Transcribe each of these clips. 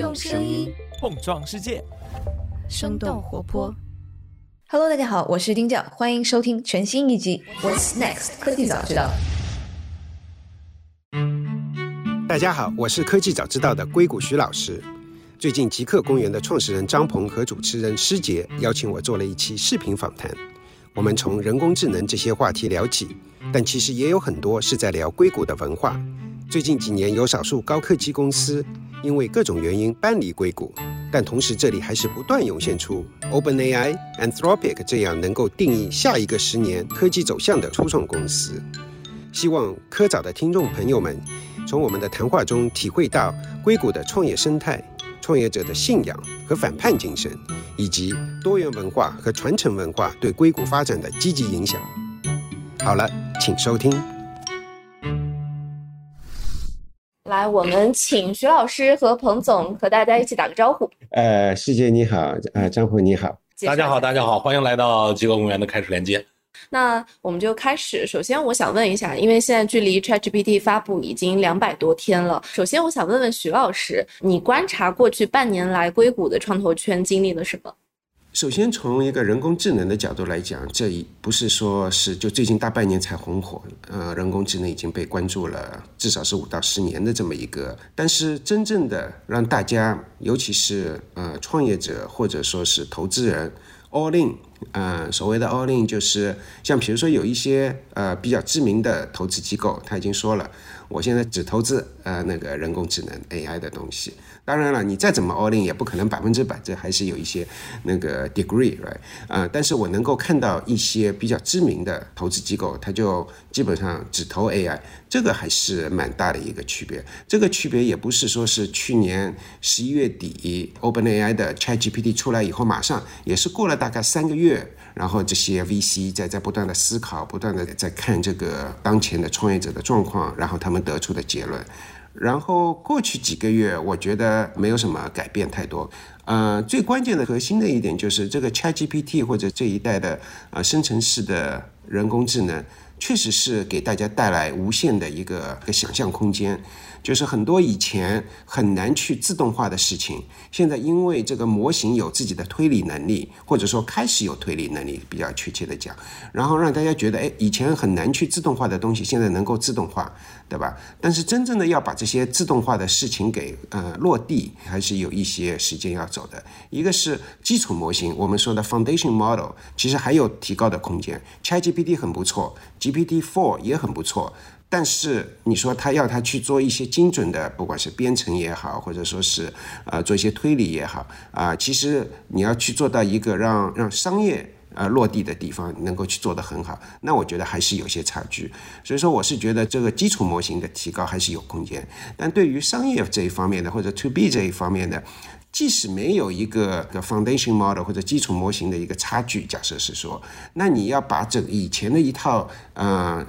用声音碰撞世界，生动活泼。Hello， 大家好，我是丁教，欢迎收听全新一集 What's Next 科技早知道。大家好，我是科技早知道的硅谷徐老师。最近极客公园的创始人张鹏和主持人施杰邀请我做了一期视频访谈，我们从人工智能这些话题聊起，但其实也有很多是在聊硅谷的文化。最近几年有少数高科技公司因为各种原因搬离硅谷，但同时这里还是不断涌现出 OpenAI、Anthropic 这样能够定义下一个10年科技走向的初创公司。希望科早的听众朋友们从我们的谈话中体会到硅谷的创业生态、创业者的信仰和反叛精神，以及多元文化和传承文化对硅谷发展的积极影响。好了，请收听。来，我们请徐老师和彭总和大家一起打个招呼。世杰你好，张鹏你好，大家好，大家好，欢迎来到极客公园的开始连接。那我们就开始，首先我想问一下，因为现在距离 ChatGPT 发布已经200多天了，首先我想问问徐老师，你观察过去半年来硅谷的创投圈经历了什么？首先从一个人工智能的角度来讲，这不是说是就最近大半年才红火，人工智能已经被关注了至少是5到10年的这么一个，但是真正的让大家尤其是创业者或者说是投资人 all in，所谓的 all in 就是像比如说有一些比较知名的投资机构他已经说了，我现在只投资那个人工智能 AI 的东西。当然了，你再怎么 all in 也不可能100%，这还是有一些那个 degree， right？ 但是我能够看到一些比较知名的投资机构，它就基本上只投 AI， 这个还是蛮大的一个区别。这个区别也不是说是去年11月底 OpenAI 的 ChatGPT 出来以后，马上也是过了大概3个月。然后这些 VC 在不断的思考，不断的在看这个当前的创业者的状况，然后他们得出的结论。然后过去几个月我觉得没有什么改变太多，最关键的核心的一点就是这个 ChatGPT 或者这一代的生成式的人工智能确实是给大家带来无限的一个想象空间，就是很多以前很难去自动化的事情，现在因为这个模型有自己的推理能力，或者说开始有推理能力比较确切的讲，然后让大家觉得以前很难去自动化的东西现在能够自动化，对吧？但是真正的要把这些自动化的事情给落地，还是有一些时间要走的。一个是基础模型，我们说的 Foundation Model 其实还有提高的空间， ChatGPT 很不错， GPT-4 也很不错，但是你说他要他去做一些精准的，不管是编程也好，或者说是做一些推理也好，其实你要去做到一个让商业落地的地方能够去做得很好，那我觉得还是有些差距。所以说我是觉得这个基础模型的提高还是有空间，但对于商业这一方面的或者 To B 这一方面的，即使没有一个 foundation model 或者基础模型的一个差距，假设是说，那你要把整以前的一套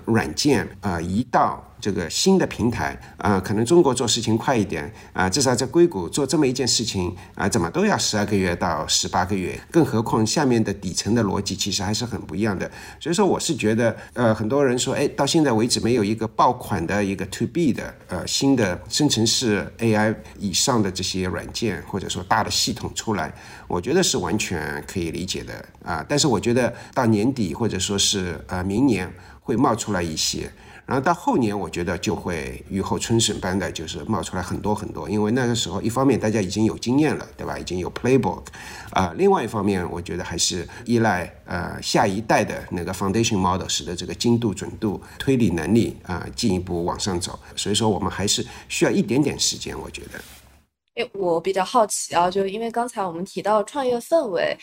软件移到这个新的平台，可能中国做事情快一点，至少在硅谷做这么一件事情，怎么都要12个月到18个月，更何况下面的底层的逻辑其实还是很不一样的。所以说我是觉得很多人说到现在为止没有一个爆款的一个 to B 的新的生成式 AI 以上的这些软件或者说大的系统出来，我觉得是完全可以理解的，但是我觉得到年底或者说是明年会冒出来一些，然后到后年我觉得就会雨后春笋般的就是冒出来很多很多，因为那个时候一方面大家已经有经验了，对吧，已经有 playbook， 另外一方面我觉得还是依赖下一代的那个 foundation model 使得这个精度、准度、推理能力进一步往上走，所以说我们还是需要一点点时间，我觉得。我比较好奇啊，就因为刚才我们提到创业氛围，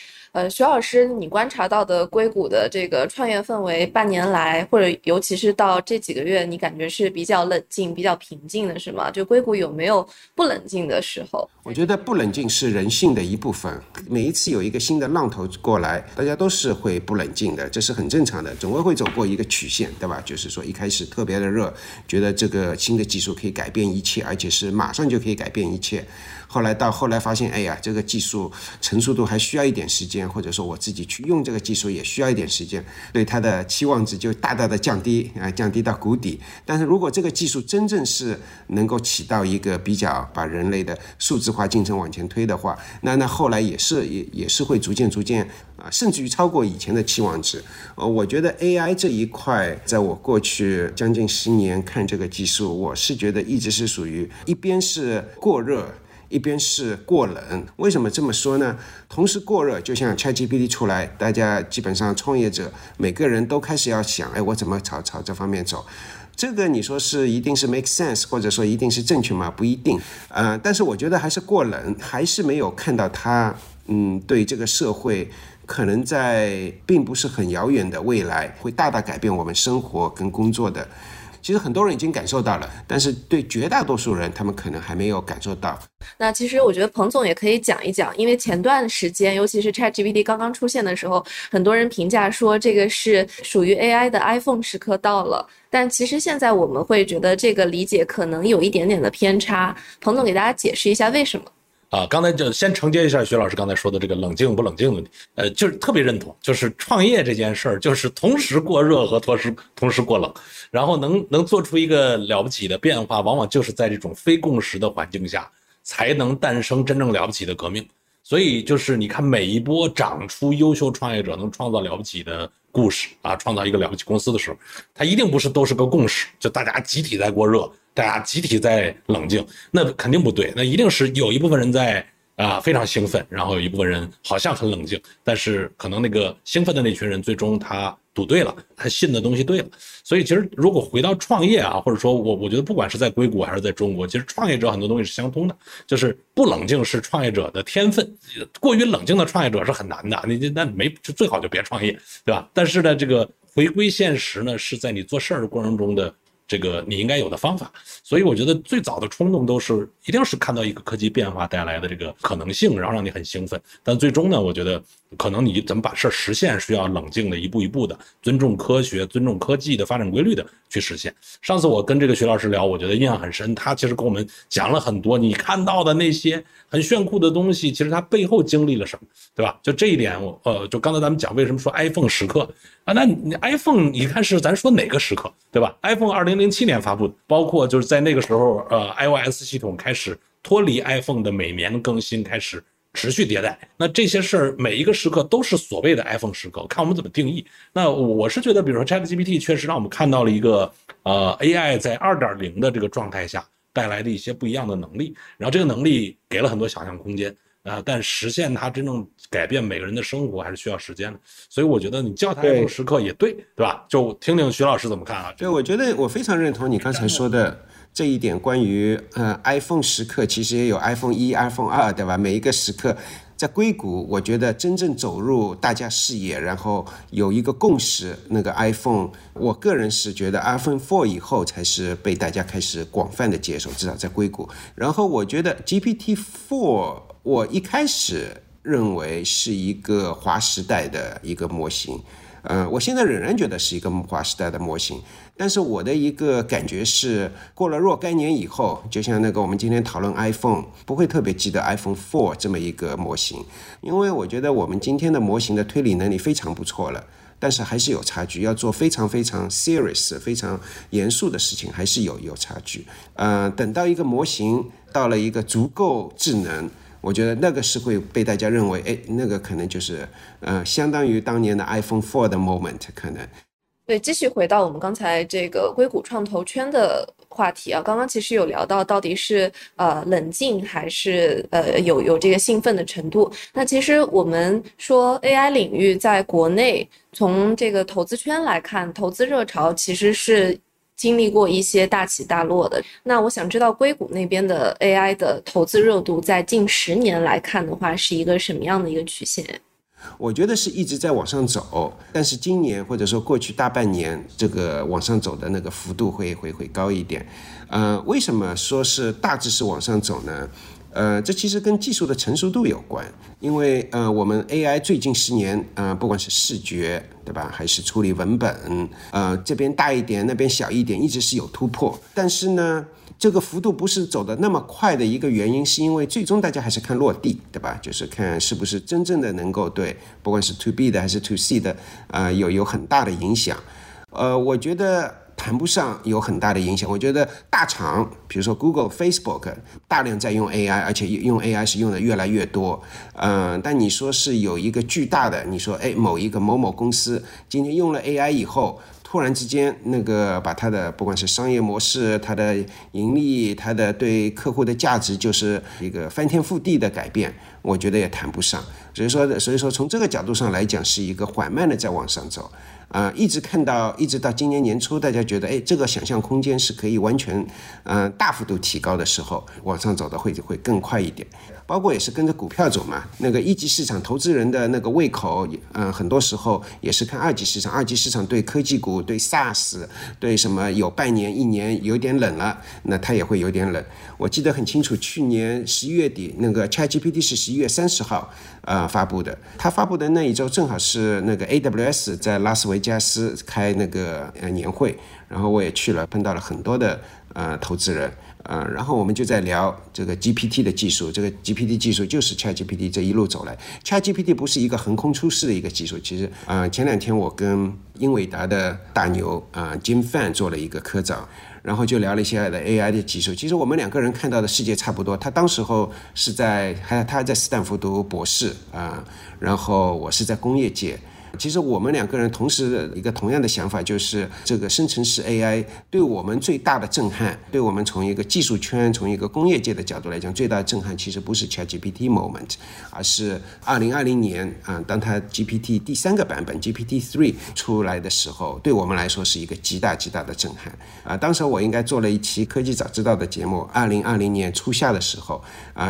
徐老师，你观察到的硅谷的这个创业氛围，半年来或者尤其是到这几个月，你感觉是比较冷静、比较平静的，是吗？就硅谷有没有不冷静的时候？我觉得不冷静是人性的一部分，每一次有一个新的浪头过来，大家都是会不冷静的，这是很正常的，总会走过一个曲线，对吧？就是说一开始特别的热，觉得这个新的技术可以改变一切，而且是马上就可以改变一切。后来发现，哎呀，这个技术成熟度还需要一点时间，或者说我自己去用这个技术也需要一点时间，对它的期望值就大大的降低啊，降低到谷底。但是如果这个技术真正是能够起到一个比较把人类的数字化进程往前推的话，那后来也是会逐渐啊，甚至于超过以前的期望值。我觉得 AI 这一块，在我过去将近10年看这个技术，我是觉得一直是属于一边是过热，一边是过冷。为什么这么说呢？同时过热，就像 ChatGPT 出来，大家基本上创业者每个人都开始要想，哎，我怎么朝这方面走？这个你说是一定是 make sense， 或者说一定是正确吗？不一定。但是我觉得还是过冷，还是没有看到它，对这个社会。可能在并不是很遥远的未来，会大大改变我们生活跟工作的。其实很多人已经感受到了，但是对绝大多数人，他们可能还没有感受到。那其实我觉得彭总也可以讲一讲，因为前段时间，尤其是 ChatGPT 刚刚出现的时候，很多人评价说这个是属于 AI 的 iPhone 时刻到了。但其实现在我们会觉得这个理解可能有一点点的偏差。彭总给大家解释一下为什么。刚才就先承接一下徐老师刚才说的这个冷静不冷静的问题，就是特别认同，就是创业这件事儿，就是同时过热和同时过冷，然后能做出一个了不起的变化，往往就是在这种非共识的环境下，才能诞生真正了不起的革命。所以就是你看每一波长出优秀创业者能创造了不起的故事啊，创造一个了不起公司的时候，它一定不是都是个共识，就大家集体在过热。大家集体在冷静，那肯定不对，那一定是有一部分人在非常兴奋，然后有一部分人好像很冷静，但是可能那个兴奋的那群人最终他赌对了，他信的东西对了。所以其实如果回到创业啊，或者说我觉得不管是在硅谷还是在中国，其实创业者很多东西是相通的，就是不冷静是创业者的天分，过于冷静的创业者是很难的，就最好就别创业，对吧？但是呢，这个回归现实呢，是在你做事儿的过程中的这个你应该有的方法。所以我觉得最早的冲动都是一定是看到一个科技变化带来的这个可能性，然后让你很兴奋。但最终呢，我觉得可能你怎么把事实现是要冷静的，一步一步的尊重科学、尊重科技的发展规律的去实现。上次我跟这个徐老师聊，我觉得印象很深，他其实跟我们讲了很多你看到的那些很炫酷的东西，其实他背后经历了什么，对吧？就这一点我就刚才咱们讲为什么说 iPhone 时刻啊，那你 iPhone 你看是咱说哪个时刻，对吧？ iPhone 2007年发布的，包括就是在那个时候iOS 系统开始脱离 iPhone 的每年更新，开始持续迭代。那这些事儿每一个时刻都是所谓的 iPhone 时刻，看我们怎么定义。那我是觉得比如说 ChatGPT 确实让我们看到了一个AI 在 2.0 的这个状态下带来的一些不一样的能力，然后这个能力给了很多想象空间。但实现它真正改变每个人的生活还是需要时间的，所以我觉得你叫它 iPhone 时刻也对，对吧？就听听徐老师怎么看啊？对，我觉得我非常认同你刚才说的这一点，关于iPhone 时刻，其实也有 iPhone 1、iPhone 2，对吧？每一个时刻。在硅谷，我觉得真正走入大家视野，然后有一个共识，那个 iPhone， 我个人是觉得 iPhone 4以后才是被大家开始广泛的接受，至少在硅谷。然后我觉得 GPT-4， 我一开始认为是一个划时代的一个模型，我现在仍然觉得是一个划时代的模型。但是我的一个感觉是，过了若干年以后，就像那个我们今天讨论 iPhone， 不会特别记得 iPhone 4这么一个模型，因为我觉得我们今天的模型的推理能力非常不错了，但是还是有差距，要做非常非常 serious 非常严肃的事情还是有差距。等到一个模型到了一个足够智能，我觉得那个是会被大家认为，哎，那个可能就是相当于当年的 iPhone 4的 moment 可能。对，继续回到我们刚才这个硅谷创投圈的话题啊，刚刚其实有聊到，到底是冷静还是有这个兴奋的程度。那其实我们说 AI 领域在国内，从这个投资圈来看，投资热潮其实是经历过一些大起大落的。那我想知道硅谷那边的 AI 的投资热度，在近10年来看的话，是一个什么样的一个曲线？我觉得是一直在往上走，但是今年或者说过去大半年，这个往上走的那个幅度会高一点。为什么说是大致是往上走呢？这其实跟技术的成熟度有关，因为我们 AI 最近10年，不管是视觉，对吧，还是处理文本，这边大一点，那边小一点，一直是有突破。但是呢，这个幅度不是走得那么快的一个原因，是因为最终大家还是看落地，对吧？就是看是不是真正的能够对，不管是 to B 的还是 to C 的，有很大的影响。我觉得谈不上有很大的影响。我觉得大厂，比如说 Google、Facebook， 大量在用 AI， 而且用 AI 是用的越来越多。但你说是有一个巨大的，你说某某公司今天用了 AI 以后，突然之间那个把它的不管是商业模式、它的盈利、它的对客户的价值，就是一个翻天覆地的改变，我觉得也谈不上。所以说从这个角度上来讲，是一个缓慢的在往上走。一直到今年年初，大家觉得这个想象空间是可以完全大幅度提高的时候，往上走的会更快一点。包括也是跟着股票走嘛，那个一级市场投资人的那个胃口，很多时候也是看二级市场。二级市场对科技股、对 SaaS、 对什么有半年一年有点冷了，那它也会有点冷。我记得很清楚，去年11月底，那个 ChatGPT 是11月30号发布的，它发布的那一周正好是那个 AWS 在拉斯维加斯开那个年会，然后我也去了，碰到了很多的投资人，然后我们就在聊这个 GPT 的技术。这个 GPT 技术就是 ChatGPT 这一路走来。 ChatGPT 不是一个横空出世的一个技术，其实前2天我跟英伟达的大牛Jim Fan 做了一个科长，然后就聊了一些 AI 的技术。其实我们2个人看到的世界差不多。他当时候是他在斯坦福读博士然后我是在工业界。其实我们2个人同时一个同样的想法，就是这个生成式 AI 对我们最大的震撼，对我们从一个技术圈、从一个工业界的角度来讲，最大的震撼其实不是 ChatGPT moment， 而是2020年当它 GPT 第3个版本 GPT-3 出来的时候，对我们来说是一个极大极大的震撼。当时我应该做了一期科技早知道的节目，2020年初夏的时候，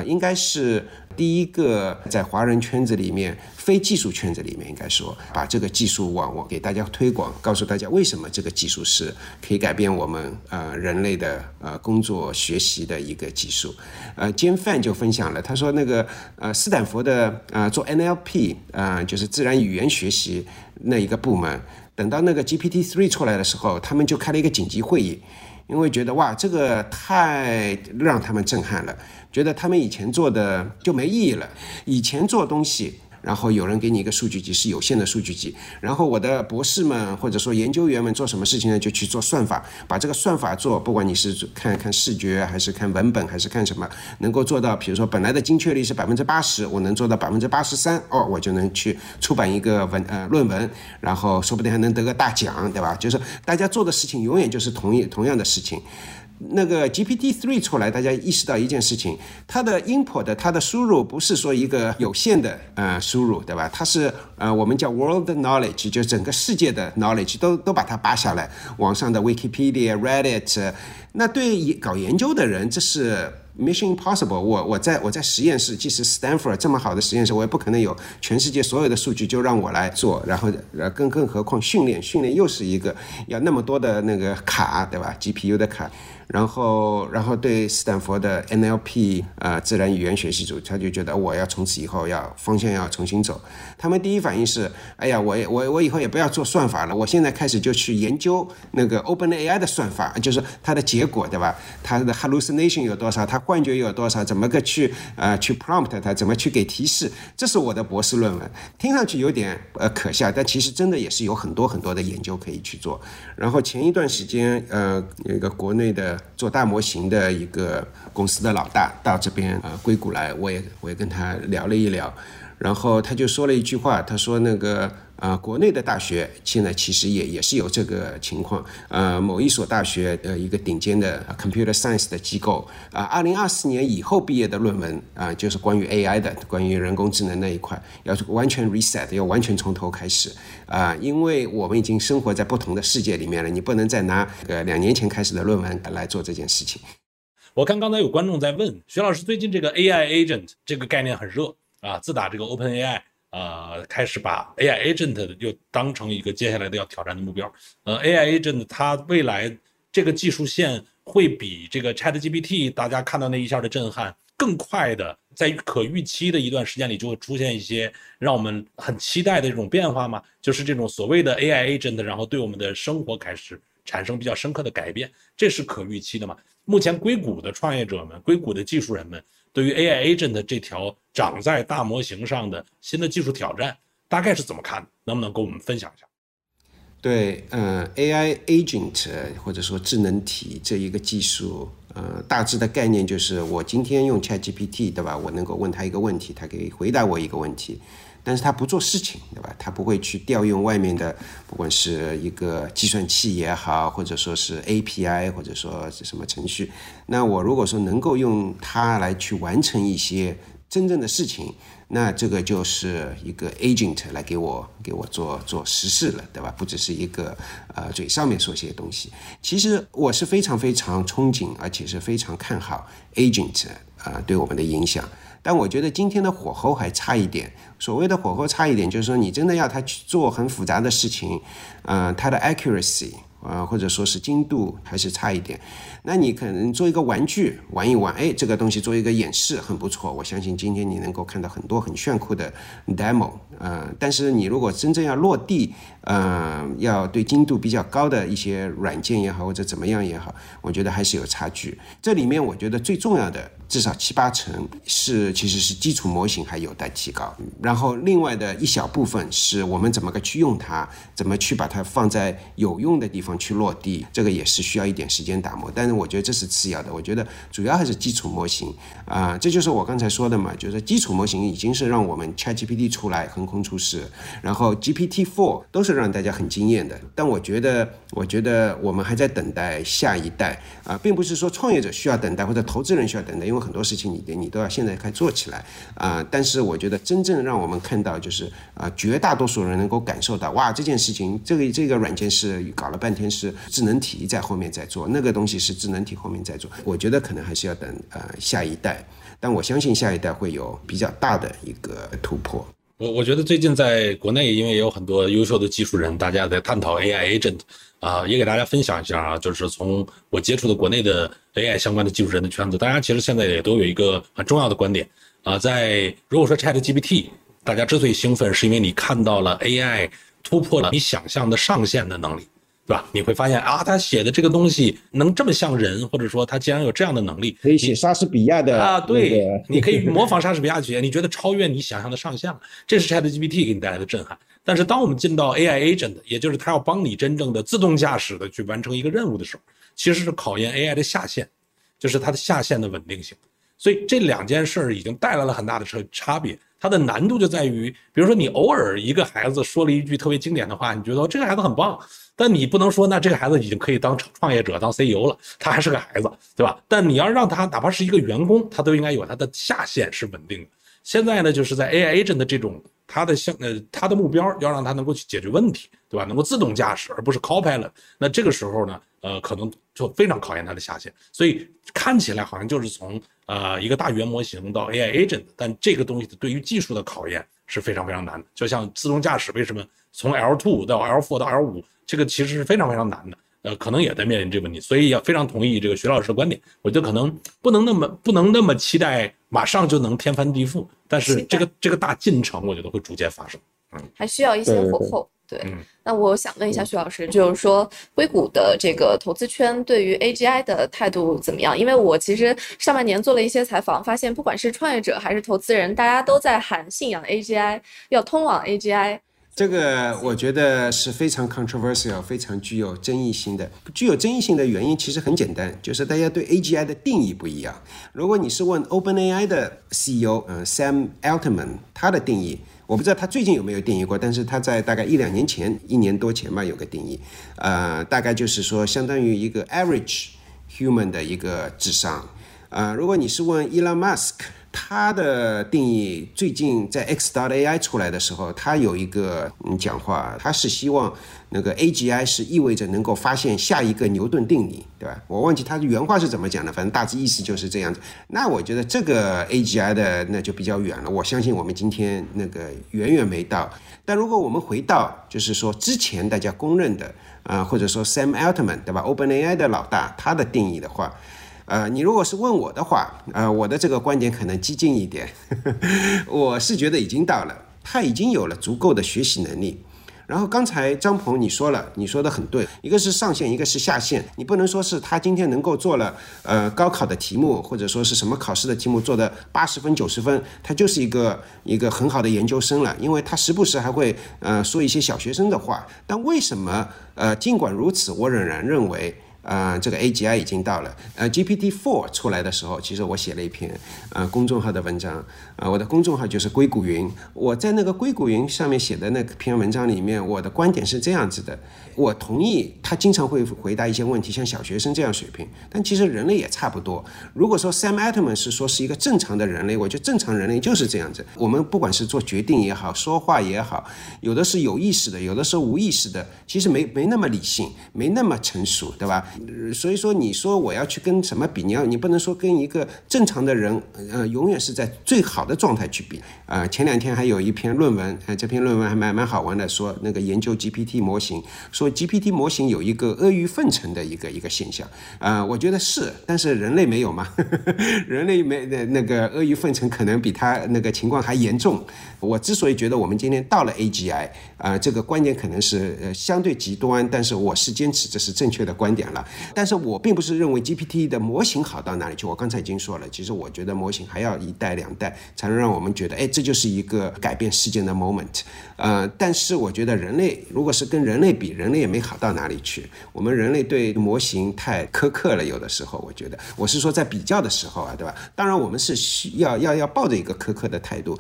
应该是第1个在华人圈子里面、非技术圈子里面，应该说把这个技术我给大家推广，告诉大家为什么这个技术是可以改变我们人类的工作学习的一个技术。Jim Fan 就分享了，他说那个斯坦福的做 NLP 就是自然语言学习那一个部门，等到那个 GPT-3 出来的时候，他们就开了一个紧急会议。因为觉得这个太让他们震撼了，觉得他们以前做的就没意义了。以前做东西，然后有人给你一个数据集，是有限的数据集，然后我的博士们或者说研究员们做什么事情呢？就去做算法，把这个算法做，不管你是看视觉还是看文本还是看什么，能够做到，比如说本来的精确率是 80%， 我能做到 83%， 我就能去出版一个论文，然后说不定还能得个大奖，对吧？就是大家做的事情永远就是同样的事情。那个 GPT-3 出来，大家意识到一件事情，它的 input 它的输入不是说一个有限的输入，对吧？它是我们叫 world knowledge， 就整个世界的 knowledge 都把它扒下来，网上的 Wikipedia、Reddit， 那对搞研究的人，这是Mission Impossible。 我在实验室，即使 Stanford 这么好的实验室，我也不可能有全世界所有的数据就让我来做，然后更何况训练又是一个要那么多的那个卡，对吧？ GPU 的卡。然后对斯坦福的 NLP 自然语言学习组，他就觉得我要从此以后要方向要重新走。他们第一反应是，哎呀，我以后也不要做算法了，我现在开始就去研究那个 OpenAI 的算法，就是它的结果，对吧？它的 hallucination 有多少，它幻觉有多少，怎么个去 prompt 它，怎么去给提示，这是我的博士论文。听上去有点可笑，但其实真的也是有很多很多的研究可以去做。然后前一段时间有一个国内的做大模型的一个公司的老大到这边硅谷来，我也跟他聊了一聊，然后他就说了一句话，他说那个国内的大学现在其实也是有这个情况。某一所大学的一个顶尖的 computer science 的机构，2024年以后毕业的论文就是关于 AI 的，关于人工智能那一块，要完全 reset， 要完全从头开始。因为我们已经生活在不同的世界里面了，你不能再拿2年前开始的论文来做这件事情。我看刚才有观众在问，徐老师，最近这个 AI Agent 这个概念很热自打这个 OpenAI开始把 AI Agent 又当成一个接下来的要挑战的目标。AI Agent 它未来这个技术线会比这个 ChatGPT 大家看到那一下的震撼更快的在可预期的一段时间里就会出现一些让我们很期待的这种变化嘛，就是这种所谓的 AI Agent 然后对我们的生活开始产生比较深刻的改变，这是可预期的嘛。目前硅谷的创业者们，硅谷的技术人们对于 AI Agent 这条长在大模型上的新的技术挑战大概是怎么看的，能不能跟我们分享一下？对，AI Agent 或者说智能体这一个技术，大致的概念就是我今天用 ChatGPT 对吧，我能够问他一个问题，他可以回答我一个问题，但是他不做事情对吧，他不会去调用外面的不管是一个计算器也好，或者说是 API 或者说是什么程序。那我如果说能够用它来去完成一些真正的事情，那这个就是一个 agent 来给我做实事了对吧，不只是一个嘴上面说些东西。其实我是非常非常憧憬而且是非常看好 agent 对我们的影响，但我觉得今天的火候还差一点。所谓的火候差一点就是说你真的要他去做很复杂的事情，他的 accuracy或者说是精度还是差一点。那你可能做一个玩具玩一玩，哎，这个东西做一个演示很不错，我相信今天你能够看到很多很炫酷的 demo，但是你如果真正要落地，要对精度比较高的一些软件也好或者怎么样也好，我觉得还是有差距。这里面我觉得最重要的至少7-8成是其实是基础模型还有待提高，然后另外的一小部分是我们怎么个去用它，怎么去把它放在有用的地方去落地，这个也是需要一点时间打磨，但是我觉得这是次要的，我觉得主要还是基础模型这就是我刚才说的嘛，就是基础模型已经是让我们 ChatGPT 出来横空出世，然后 GPT-4 都是让大家很惊艳的，但我觉得我们还在等待下一代并不是说创业者需要等待或者投资人需要等待，因为很多事情你都要现在开始做起来但是我觉得真正让我们看到就是绝大多数人能够感受到，哇，这件事情这个软件是搞了半天是智能体在后面在做，那个东西是智能体后面在做，我觉得可能还是要等下一代，但我相信下一代会有比较大的一个突破。我觉得最近在国内因为也有很多优秀的技术人，大家在探讨 AI Agent也给大家分享一下就是从我接触的国内的 AI 相关的技术人的圈子，大家其实现在也都有一个很重要的观点在如果说 ChatGPT 大家之所以兴奋是因为你看到了 AI 突破了你想象的上限的能力对吧，你会发现他写的这个东西能这么像人，或者说他竟然有这样的能力，可以写莎士比亚的对，你可以模仿莎士比亚去，你觉得超越你想象的上限了，这是 ChatGPT 给你带来的震撼。但是当我们进到 AI Agent， 也就是他要帮你真正的自动驾驶的去完成一个任务的时候，其实是考验 AI 的下限，就是它的下限的稳定性。所以这两件事已经带来了很大的差别，它的难度就在于比如说你偶尔一个孩子说了一句特别经典的话，你觉得这个孩子很棒，但你不能说那这个孩子已经可以当创业者当 CEO 了，他还是个孩子对吧，但你要让他哪怕是一个员工，他都应该有他的下限是稳定的。现在呢就是在 AI Agent 的这种他的目标要让他能够去解决问题对吧，能够自动驾驶而不是 Copilot， 那这个时候呢可能就非常考验他的下限。所以看起来好像就是从一个大语言模型到 AI Agent， 但这个东西对于技术的考验是非常非常难的，就像自动驾驶为什么从 L2 到 L4 到 L5，这个其实是非常非常难的可能也在面临这个问题，所以也非常同意这个徐老师的观点，我觉得可能不能那么期待马上就能天翻地覆，但是这个大进程我觉得会逐渐发生还需要一些火候。对，那我想问一下徐老师，就是说硅谷的这个投资圈对于 AGI 的态度怎么样？因为我其实上半年做了一些采访，发现不管是创业者还是投资人，大家都在喊信仰 AGI， 要通往 AGI。这个我觉得是非常 controversial， 非常具有争议性的。具有争议性的原因其实很简单，就是大家对 AGI 的定义不一样。如果你是问 OpenAI 的 CEO Sam Altman 他的定义，我不知道他最近有没有定义过，但是他在大概1-2年前吧有个定义大概就是说相当于一个 average human 的一个智商如果你是问 Elon Musk，他的定义最近在 x.ai 出来的时候，他有一个讲话，他是希望那个 AGI 是意味着能够发现下一个牛顿定理，对吧？我忘记他的原话是怎么讲的，反正大致意思就是这样子。那我觉得这个 AGI 的那就比较远了，我相信我们今天那个远远没到。但如果我们回到就是说之前大家公认的或者说 Sam Altman 对吧 OpenAI 的老大他的定义的话你如果是问我的话，我的这个观点可能激进一点，我是觉得已经到了，他已经有了足够的学习能力。然后刚才张鹏你说了，你说的很对，一个是上限，一个是下限，你不能说是他今天能够做了高考的题目，或者说是什么考试的题目做的80分90分，他就是一个很好的研究生了，因为他时不时还会说一些小学生的话。但为什么尽管如此，我仍然认为这个 AGI 已经到了。GPT-4 出来的时候，其实我写了一篇公众号的文章，我的公众号就是硅谷云。我在那个硅谷云上面写的那篇文章里面，我的观点是这样子的：我同意他经常会回答一些问题，像小学生这样水平，但其实人类也差不多。如果说 Sam Altman 是说是一个正常的人类，我觉得正常人类就是这样子。我们不管是做决定也好，说话也好，有的是有意识的，有的是无意识的，其实没那么理性，没那么成熟，对吧？所以说你说我要去跟什么比，你不能说跟一个正常的人永远是在最好的状态去比。前两天还有一篇论文，这篇论文还蛮好玩的，说那个研究 GPT 模型，说 GPT 模型有一个阿谀奉承的一个现象。我觉得是，但是人类没有嘛，人类没那个阿谀奉承，可能比他那个情况还严重。我之所以觉得我们今天到了 AGI， 这个观点可能是相对极端，但是我是坚持这是正确的观点了。但是我并不是认为 GPT 的模型好到哪里去，我刚才已经说了，其实我觉得模型还要一代两代才能让我们觉得，哎，这就是一个改变世界的 moment。但是我觉得人类如果是跟人类比，人类也没好到哪里去。我们人类对模型太苛刻了，有的时候我觉得，我是说在比较的时候啊，对吧？当然我们是需要抱着一个苛刻的态度。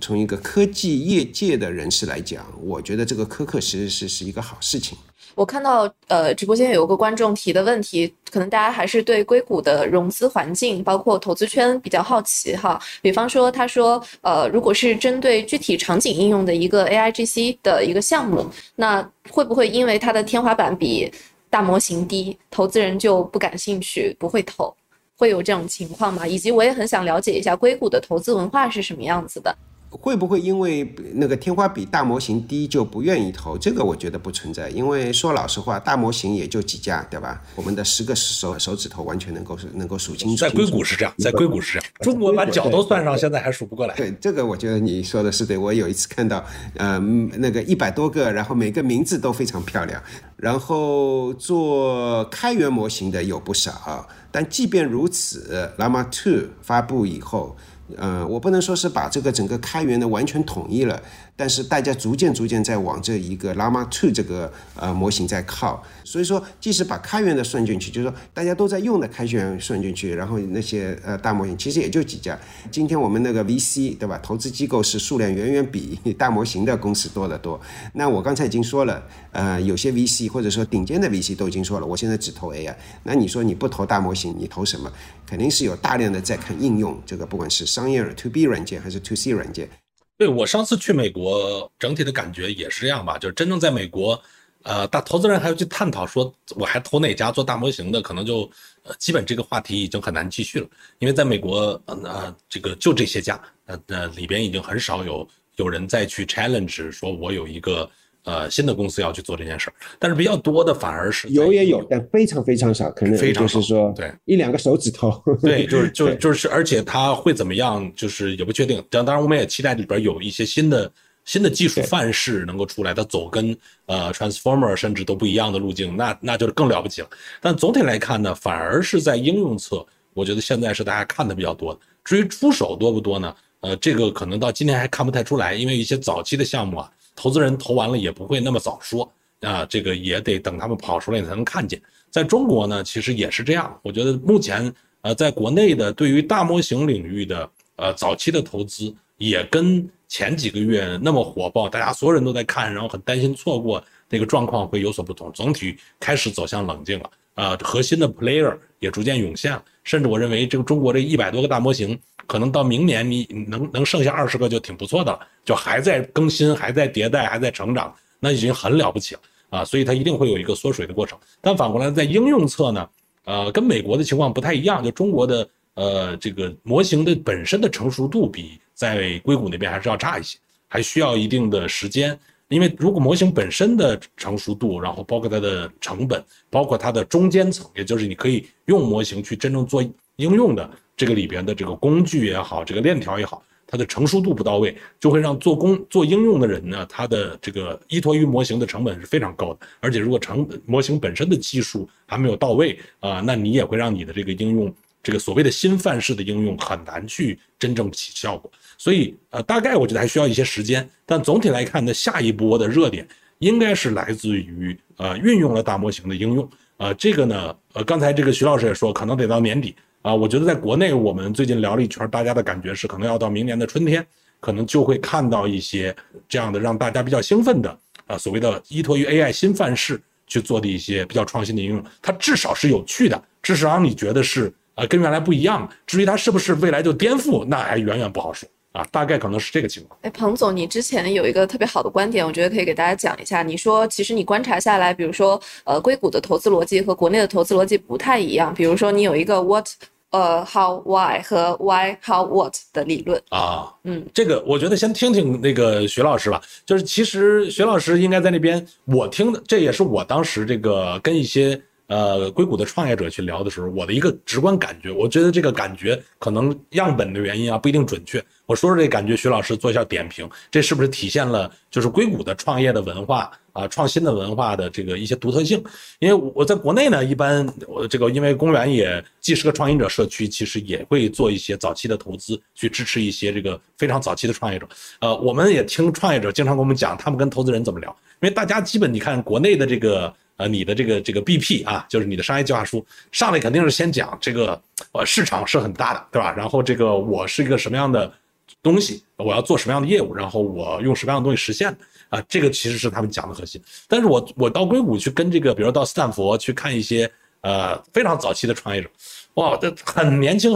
从一个科技业界的人士来讲，我觉得这个苛刻其实是一个好事情。我看到直播间有个观众提的问题，可能大家还是对硅谷的融资环境包括投资圈比较好奇哈。比方说他说如果是针对具体场景应用的一个 AIGC 的一个项目，那会不会因为它的天花板比大模型低，投资人就不感兴趣不会投，会有这种情况吗？以及我也很想了解一下硅谷的投资文化是什么样子的，会不会因为那个天花比大模型低就不愿意投？这个我觉得不存在，因为说老实话，大模型也就几家，对吧？我们的10个手指头完全能够数清楚。在硅谷是这样，在硅谷是这样，中国把脚都算上，现在还数不过来。对，这个我觉得你说的是对。我有一次看到，那个100多个，然后每个名字都非常漂亮，然后做开源模型的有不少，但即便如此， Llama 2 发布以后。我不能说是把这个整个开源的完全统一了，但是大家逐渐在往这一个 Llama 2 这个模型在靠。所以说即使把开源的算进去，就是说大家都在用的开源算进去，然后那些大模型其实也就几家。今天我们那个 VC 对吧，投资机构是数量远远比大模型的公司多得多。那我刚才已经说了，有些 VC 或者说顶尖的 VC 都已经说了，我现在只投 AI。 那你说你不投大模型你投什么？肯定是有大量的在看应用，这个不管是商业 2B 软件还是 2C 软件。对，我上次去美国整体的感觉也是这样吧，就是真正在美国大投资人还要去探讨说我还投哪家做大模型的，可能就基本这个话题已经很难继续了。因为在美国这个就这些家里边已经很少有人再去 challenge 说我有一个新的公司要去做这件事儿。但是比较多的反而是有也有，但非常少，可能就是说对1-2个手指头。对，就是而且它会怎么样就是也不确定。当然我们也期待里边有一些新的技术范式能够出来，它走跟Transformer 甚至都不一样的路径，那就是更了不起了。但总体来看呢，反而是在应用侧我觉得现在是大家看的比较多的。至于出手多不多呢，这个可能到今天还看不太出来，因为一些早期的项目啊，投资人投完了也不会那么早说这个也得等他们跑出来你才能看见。在中国呢其实也是这样，我觉得目前在国内的对于大模型领域的早期的投资也跟前几个月那么火爆，大家所有人都在看，然后很担心错过那个状况会有所不同，总体开始走向冷静了。核心的 player 也逐渐涌现了，甚至我认为这个中国这100多个大模型可能到明年你能剩下20个就挺不错的了，就还在更新还在迭代还在成长，那已经很了不起了所以它一定会有一个缩水的过程。但反过来在应用侧呢跟美国的情况不太一样，就中国的这个模型的本身的成熟度比在硅谷那边还是要差一些，还需要一定的时间。因为如果模型本身的成熟度，然后包括它的成本，包括它的中间层，也就是你可以用模型去真正做应用的这个里边的这个工具也好，这个链条也好，它的成熟度不到位，就会让做应用的人呢，他的这个依托于模型的成本是非常高的。而且如果模型本身的技术还没有到位啊，那你也会让你的这个应用，这个所谓的新范式的应用很难去真正起效果。所以大概我觉得还需要一些时间，但总体来看呢，下一波的热点应该是来自于运用了大模型的应用。这个呢，刚才这个徐老师也说，可能得到年底。我觉得在国内我们最近聊了一圈，大家的感觉是可能要到明年的春天，可能就会看到一些这样的让大家比较兴奋的所谓的依托于 AI 新范式去做的一些比较创新的应用。它至少是有趣的，至少让你觉得是跟原来不一样。至于它是不是未来就颠覆，那还远远不好说。大概可能是这个情况。彭总，你之前有一个特别好的观点，我觉得可以给大家讲一下。你说其实你观察下来，比如说硅谷的投资逻辑和国内的投资逻辑不太一样，比如说你有一个 what how why 和 why how what 的理论啊。这个我觉得先听听那个徐老师吧，就是其实徐老师应该在那边，我听的这也是我当时这个跟一些硅谷的创业者去聊的时候，我的一个直观感觉，我觉得这个感觉可能样本的原因啊不一定准确。我说说这感觉，徐老师做一下点评，这是不是体现了就是硅谷的创业的文化啊，创新的文化的这个一些独特性？因为我在国内呢，一般我这个因为公园也既是个创新者社区，其实也会做一些早期的投资，去支持一些这个非常早期的创业者。我们也听创业者经常跟我们讲，他们跟投资人怎么聊，因为大家基本你看国内的这个。你的这个 BP 啊，就是你的商业计划书上来肯定是先讲这个市场是很大的，对吧？然后这个我是一个什么样的东西，我要做什么样的业务，然后我用什么样的东西实现啊，这个其实是他们讲的核心。但是我到硅谷去跟这个，比如到斯坦福去看一些非常早期的创业者，哇，很年轻，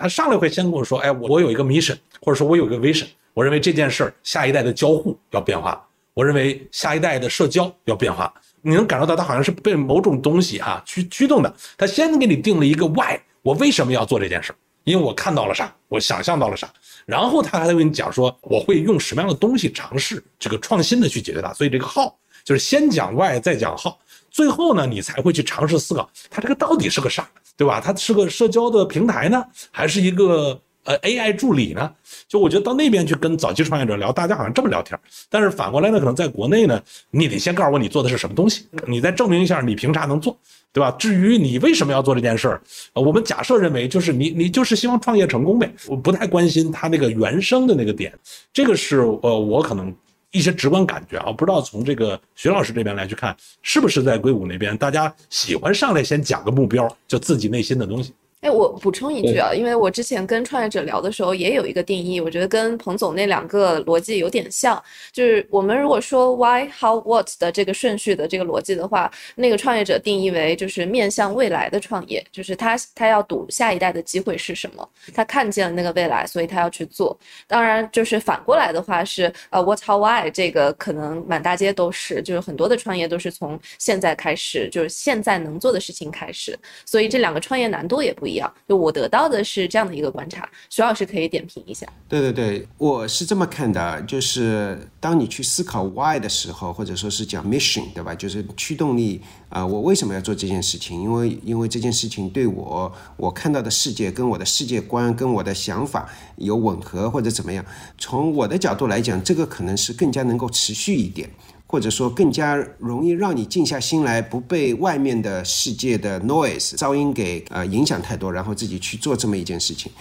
他上来会先跟我说，哎，我有一个 mission， 或者说我有一个 vision， 我认为这件事儿下一代的交互要变化，我认为下一代的社交要变化。你能感受到他好像是被某种东西驱动的。他先给你定了一个 why， 我为什么要做这件事，因为我看到了啥，我想象到了啥，然后他还会跟你讲说我会用什么样的东西尝试这个创新的去解决它。所以这个 how 就是先讲 why 再讲 how， 最后呢你才会去尝试思考它这个到底是个啥，对吧？它是个社交的平台呢，还是一个AI 助理呢？就我觉得到那边去跟早期创业者聊，大家好像这么聊天。但是反过来呢，可能在国内呢，你得先告诉我你做的是什么东西，你再证明一下你凭啥能做，对吧？至于你为什么要做这件事儿，我们假设认为就是你就是希望创业成功呗，我不太关心他那个原生的那个点。这个是我可能一些直观感觉啊，不知道从这个徐老师这边来去看，是不是在硅谷那边大家喜欢上来先讲个目标，就自己内心的东西。我补充一句啊，因为我之前跟创业者聊的时候也有一个定义，我觉得跟彭总那两个逻辑有点像，就是我们如果说 why how what 的这个顺序的这个逻辑的话，那个创业者定义为就是面向未来的创业，就是他要赌下一代的机会是什么，他看见了那个未来，所以他要去做。当然就是反过来的话是what how why 这个可能满大街都是，就是很多的创业都是从现在开始，就是现在能做的事情开始，所以这两个创业难度也不一样。就我得到的是这样的一个观察，徐老师可以点评一下。对，我是这么看的，就是当你去思考 why 的时候，或者说是讲 mission， 对吧？就是驱动力啊，我为什么要做这件事情？因为这件事情对我看到的世界跟我的世界观跟我的想法有吻合或者怎么样。从我的角度来讲，这个可能是更加能够持续一点。或者说更加容易让你静下心来，不被外面的世界的 noise 噪音给影响太多，然后自己去做这么一件事情。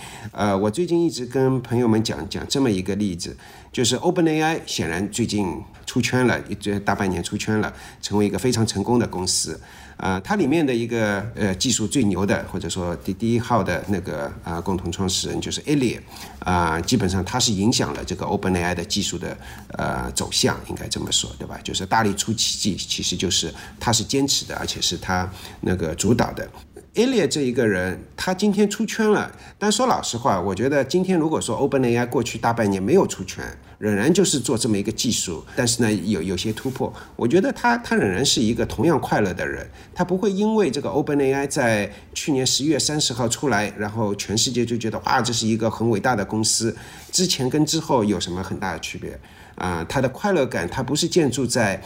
我最近一直跟朋友们讲这么一个例子，就是 OpenAI 显然最近出圈了，大半年出圈了，成为一个非常成功的公司。它里面的一个技术最牛的，或者说第一号的那个共同创始人就是 Ilya， 基本上他是影响了这个 OpenAI 的技术的走向，应该这么说，对吧？就是大力出奇迹，其实就是他是坚持的，而且是他那个主导的。Ilya 这一个人，他今天出圈了，但说老实话，我觉得今天如果说 OpenAI 过去大半年没有出圈，仍然就是做这么一个技术，但是呢有些突破，我觉得他仍然是一个同样快乐的人，他不会因为这个 OpenAI 在去年11月30号出来，然后全世界就觉得哇这是一个很伟大的公司，之前跟之后有什么很大的区别。它的快乐感它不是建筑在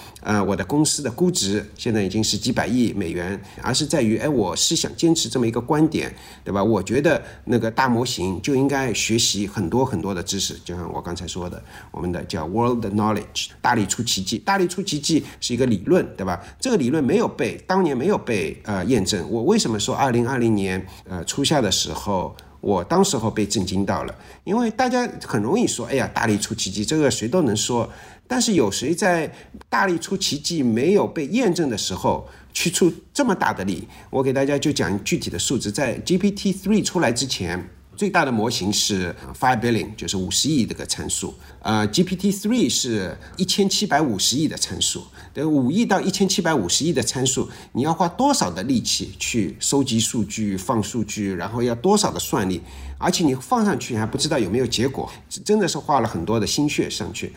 我的公司的估值现在已经是几百亿美元，而是在于我是想坚持这么一个观点，对吧？我觉得那个大模型就应该学习很多很多的知识，就像我刚才说的，我们的叫 world knowledge， 大力出奇迹，大力出奇迹是一个理论，对吧？这个理论没有被当年没有被验证。我为什么说2020年初夏的时候我当时候被震惊到了，因为大家很容易说哎呀大力出奇迹，这个谁都能说，但是有谁在大力出奇迹没有被验证的时候去出这么大的力？我给大家就讲具体的数字，在 GPT-3 出来之前最大的模型是5 billion， 就是50亿这个参数，GPT-3 是1750亿的参数，5亿到1750亿的参数，你要花多少的力气去收集数据、放数据，然后要多少的算力，而且你放上去还不知道有没有结果，真的是花了很多的心血上去。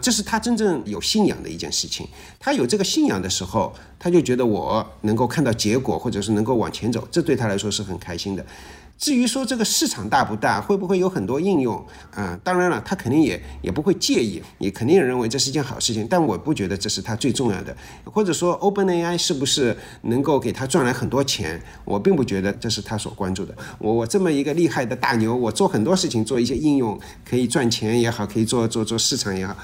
这是他真正有信仰的一件事情，他有这个信仰的时候他就觉得我能够看到结果，或者是能够往前走，这对他来说是很开心的。至于说这个市场大不大，会不会有很多应用，当然了他肯定也不会介意，也肯定认为这是一件好事情，但我不觉得这是他最重要的。或者说 OpenAI 是不是能够给他赚来很多钱，我并不觉得这是他所关注的。我这么一个厉害的大牛，我做很多事情，做一些应用可以赚钱也好，可以做市场也好，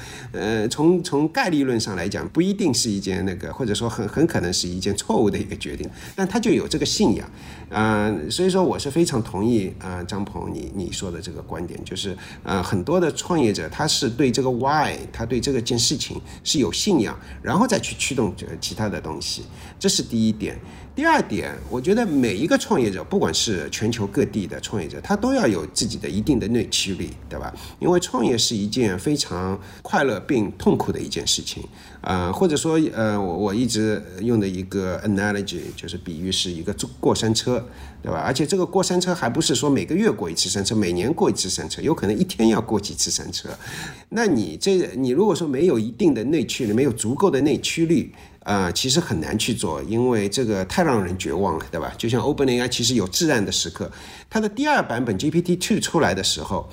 从概率论上来讲不一定是一件那个，或者说很可能是一件错误的一个决定，但他就有这个信仰。所以说我是非常同意张鹏你说的这个观点，就是很多的创业者他是对这个 why， 他对这个件事情是有信仰，然后再去驱动其他的东西，这是第一点。第二点，我觉得每一个创业者，不管是全球各地的创业者，他都要有自己的一定的内驱力，对吧？因为创业是一件非常快乐并痛苦的一件事情，或者说我一直用的一个 analogy 就是比喻是一个过山车，对吧？而且这个过山车还不是说每个月过一次山车，每年过一次山车，有可能一天要过几次山车。那你如果说没有一定的内驱力，没有足够的内驱力，其实很难去做，因为这个太让人绝望了，对吧？就像 OpenAI 其实有至暗的时刻，它的第二版本 GPT-2 出来的时候，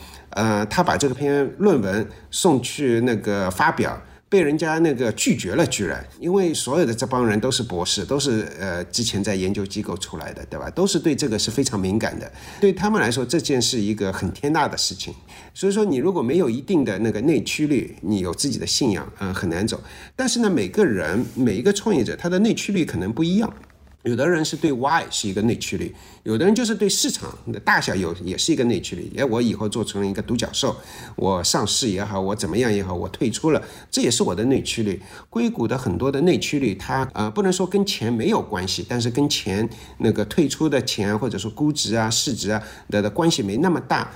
他把这篇论文送去那个发表，被人家那个拒绝了，居然，因为所有的这帮人都是博士，都是之前在研究机构出来的，对吧？都是对这个是非常敏感的，对他们来说这件是一个很天大的事情。所以说你如果没有一定的那个内驱力，你有自己的信仰，很难走。但是呢，每一个创业者他的内驱力可能不一样，有的人是对 why 是一个内驱力，有的人就是对市场的大小也是一个内驱力。我以后做成了一个独角兽，我上市也好，我怎么样也好，我退出了，这也是我的内驱力。硅谷的很多的内驱力，它不能说跟钱没有关系，但是跟钱那个退出的钱或者说估值啊、市值啊的关系没那么大。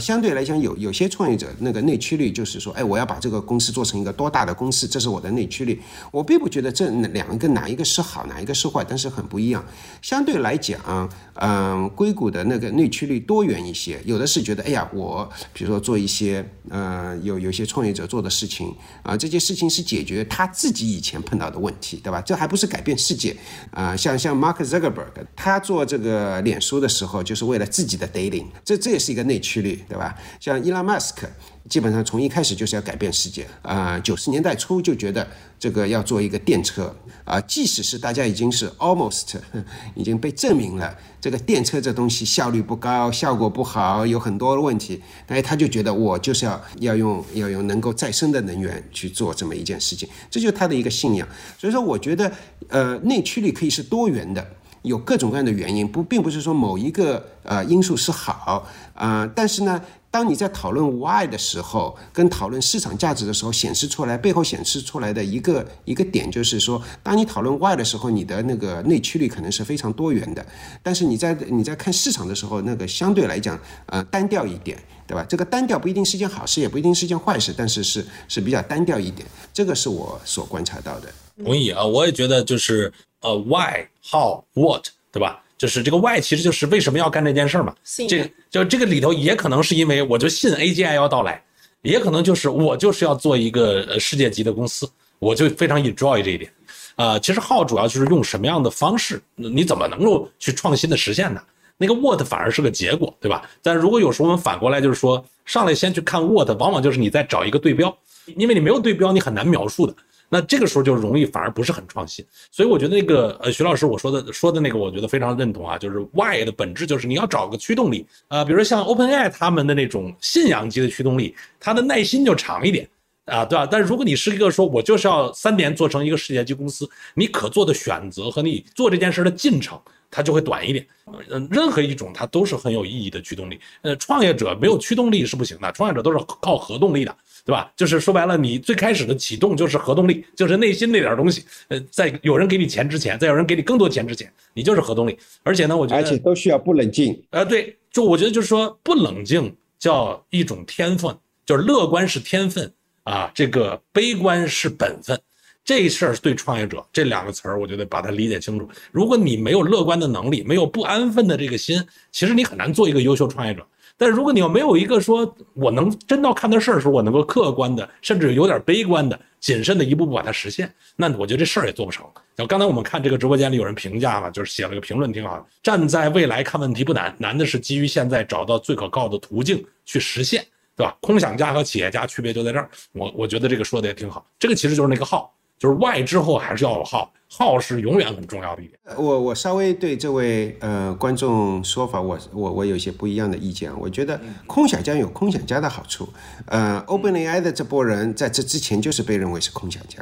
相对来讲，有些创业者那个内驱力就是说，我要把这个公司做成一个多大的公司，这是我的内驱力。我并不觉得这两个哪一个是好，哪一个是坏，但是很不一样。相对来讲，硅谷的那个内驱力多元一些，有的是觉得，我比如说做一些有些创业者做的事情啊，这些事情是解决他自己以前碰到的问题，对吧？这还不是改变世界啊。像 Mark Zuckerberg， 他做这个脸书的时候，就是为了自己的 dating， 这也是一个内驱力。对吧？像伊隆马斯克基本上从一开始就是要改变世界，90年代初就觉得这个要做一个电车，即使是大家已经是 almost 已经被证明了这个电车这东西效率不高，效果不好，有很多问题，但是他就觉得我就是要用能够再生的能源去做这么一件事情，这就是他的一个信仰。所以说我觉得内驱力可以是多元的，有各种各样的原因，并不是说某一个因素是好，但是呢，当你在讨论 why 的时候，跟讨论市场价值的时候，背后显示出来的一个点就是说，当你讨论 why 的时候，你的那个内驱力可能是非常多元的，但是你在看市场的时候，那个相对来讲单调一点，对吧？这个单调不一定是件好事，也不一定是件坏事，但是是比较单调一点，这个是我所观察到的。同意啊，我也觉得就是why how what， 对吧？就是这个 why 其实就是为什么要干这件事嘛。这个里头也可能是因为我就信 AGI 要到来，也可能就是我就是要做一个世界级的公司，我就非常 enjoy 这一点。其实 how 主要就是用什么样的方式，你怎么能够去创新的实现呢？那个 what 反而是个结果，对吧？但如果有时候我们反过来就是说，上来先去看 what， 往往就是你在找一个对标。因为你没有对标，你很难描述的。那这个时候就容易反而不是很创新，所以我觉得那个徐老师我说的那个，我觉得非常认同啊，就是 why 的本质就是你要找个驱动力比如说像 OpenAI 他们的那种信仰级的驱动力，它的耐心就长一点啊，对吧？但是如果你是一个说我就是要3年做成一个世界级公司，你可做的选择和你做这件事的进程，它就会短一点。任何一种它都是很有意义的驱动力。创业者没有驱动力是不行的，创业者都是靠核动力的，对吧？就是说白了，你最开始的启动就是核动力，就是内心那点东西。在有人给你钱之前，在有人给你更多钱之前，你就是核动力。而且呢，我觉得而且都需要不冷静。对，就我觉得就是说不冷静叫一种天分，就是乐观是天分啊，这个悲观是本分。这事儿对创业者这两个词儿，我觉得把它理解清楚。如果你没有乐观的能力，没有不安分的这个心，其实你很难做一个优秀创业者。但是如果你又没有一个说我能真到看到事儿的时候，我能够客观的，甚至有点悲观的、谨慎的一步步把它实现，那我觉得这事儿也做不成。然后刚才我们看这个直播间里有人评价嘛，就是写了个评论挺好的，站在未来看问题不难，难的是基于现在找到最可靠的途径去实现，对吧？空想家和企业家区别就在这儿。我觉得这个说的也挺好，这个其实就是那个号。就是 why 之后还是要有how， how 是永远很重要的一点。我稍微对这位观众说法，我有些不一样的意见。我觉得空想家有空想家的好处。OpenAI 的这波人在这之前就是被认为是空想家，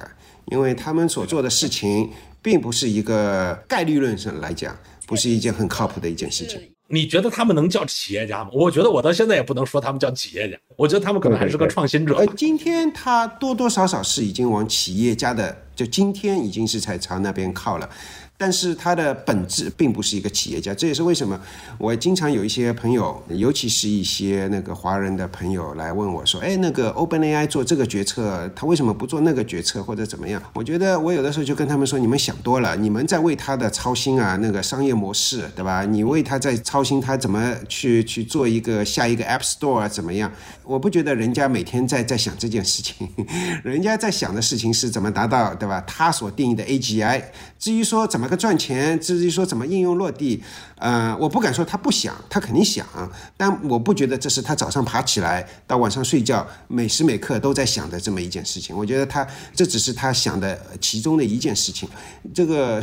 因为他们所做的事情并不是一个概率论上来讲，不是一件很靠谱的一件事情。你觉得他们能叫企业家吗？我觉得我到现在也不能说他们叫企业家，我觉得他们可能还是个创新者。对对对，今天他多多少少是已经往企业家的，就今天已经是才朝那边靠了，但是他的本质并不是一个企业家。这也是为什么我经常有一些朋友，尤其是一些那个华人的朋友来问我说，哎，那个 OpenAI 做这个决策，他为什么不做那个决策或者怎么样？我觉得我有的时候就跟他们说，你们想多了，你们在为他的操心啊，那个商业模式，对吧？你为他在操心他怎么去做一个下一个 App Store 啊，怎么样？我不觉得人家每天在想这件事情，人家在想的事情是怎么达到，对吧？他所定义的 AGI， 至于说怎么个赚钱，至于说怎么应用落地，我不敢说他不想，他肯定想，但我不觉得这是他早上爬起来到晚上睡觉每时每刻都在想的这么一件事情。我觉得这只是他想的其中的一件事情。这个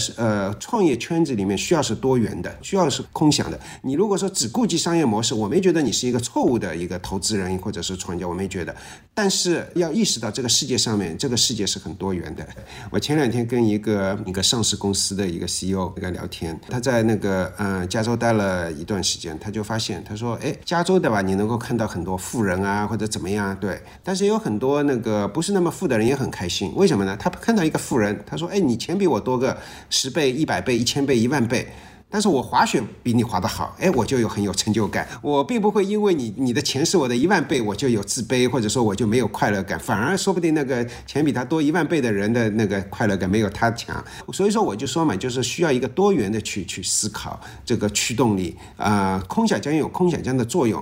创业圈子里面需要是多元的，需要是空想的。你如果说只顾及商业模式，我没觉得你是一个错误的一个投资人或者是创业家，我没觉得。但是要意识到这个世界上面，这个世界是很多元的。我前2天跟一个上市公司的一个 CEO 跟他聊天，他在那个加州待了一段时间，他就发现，他说，哎，加州对吧？你能够看到很多富人啊，或者怎么样，对。但是有很多那个不是那么富的人也很开心，为什么呢？他看到一个富人，他说，哎，你钱比我多个10倍、100倍、1000倍、1万倍。但是我滑雪比你滑得好，哎，我就有很有成就感。我并不会因为你的钱是我的1万倍，我就有自卑，或者说我就没有快乐感。反而说不定那个钱比他多1万倍的人的那个快乐感没有他强。所以说我就说嘛，就是需要一个多元的去思考这个驱动力。空想家有空想家的作用。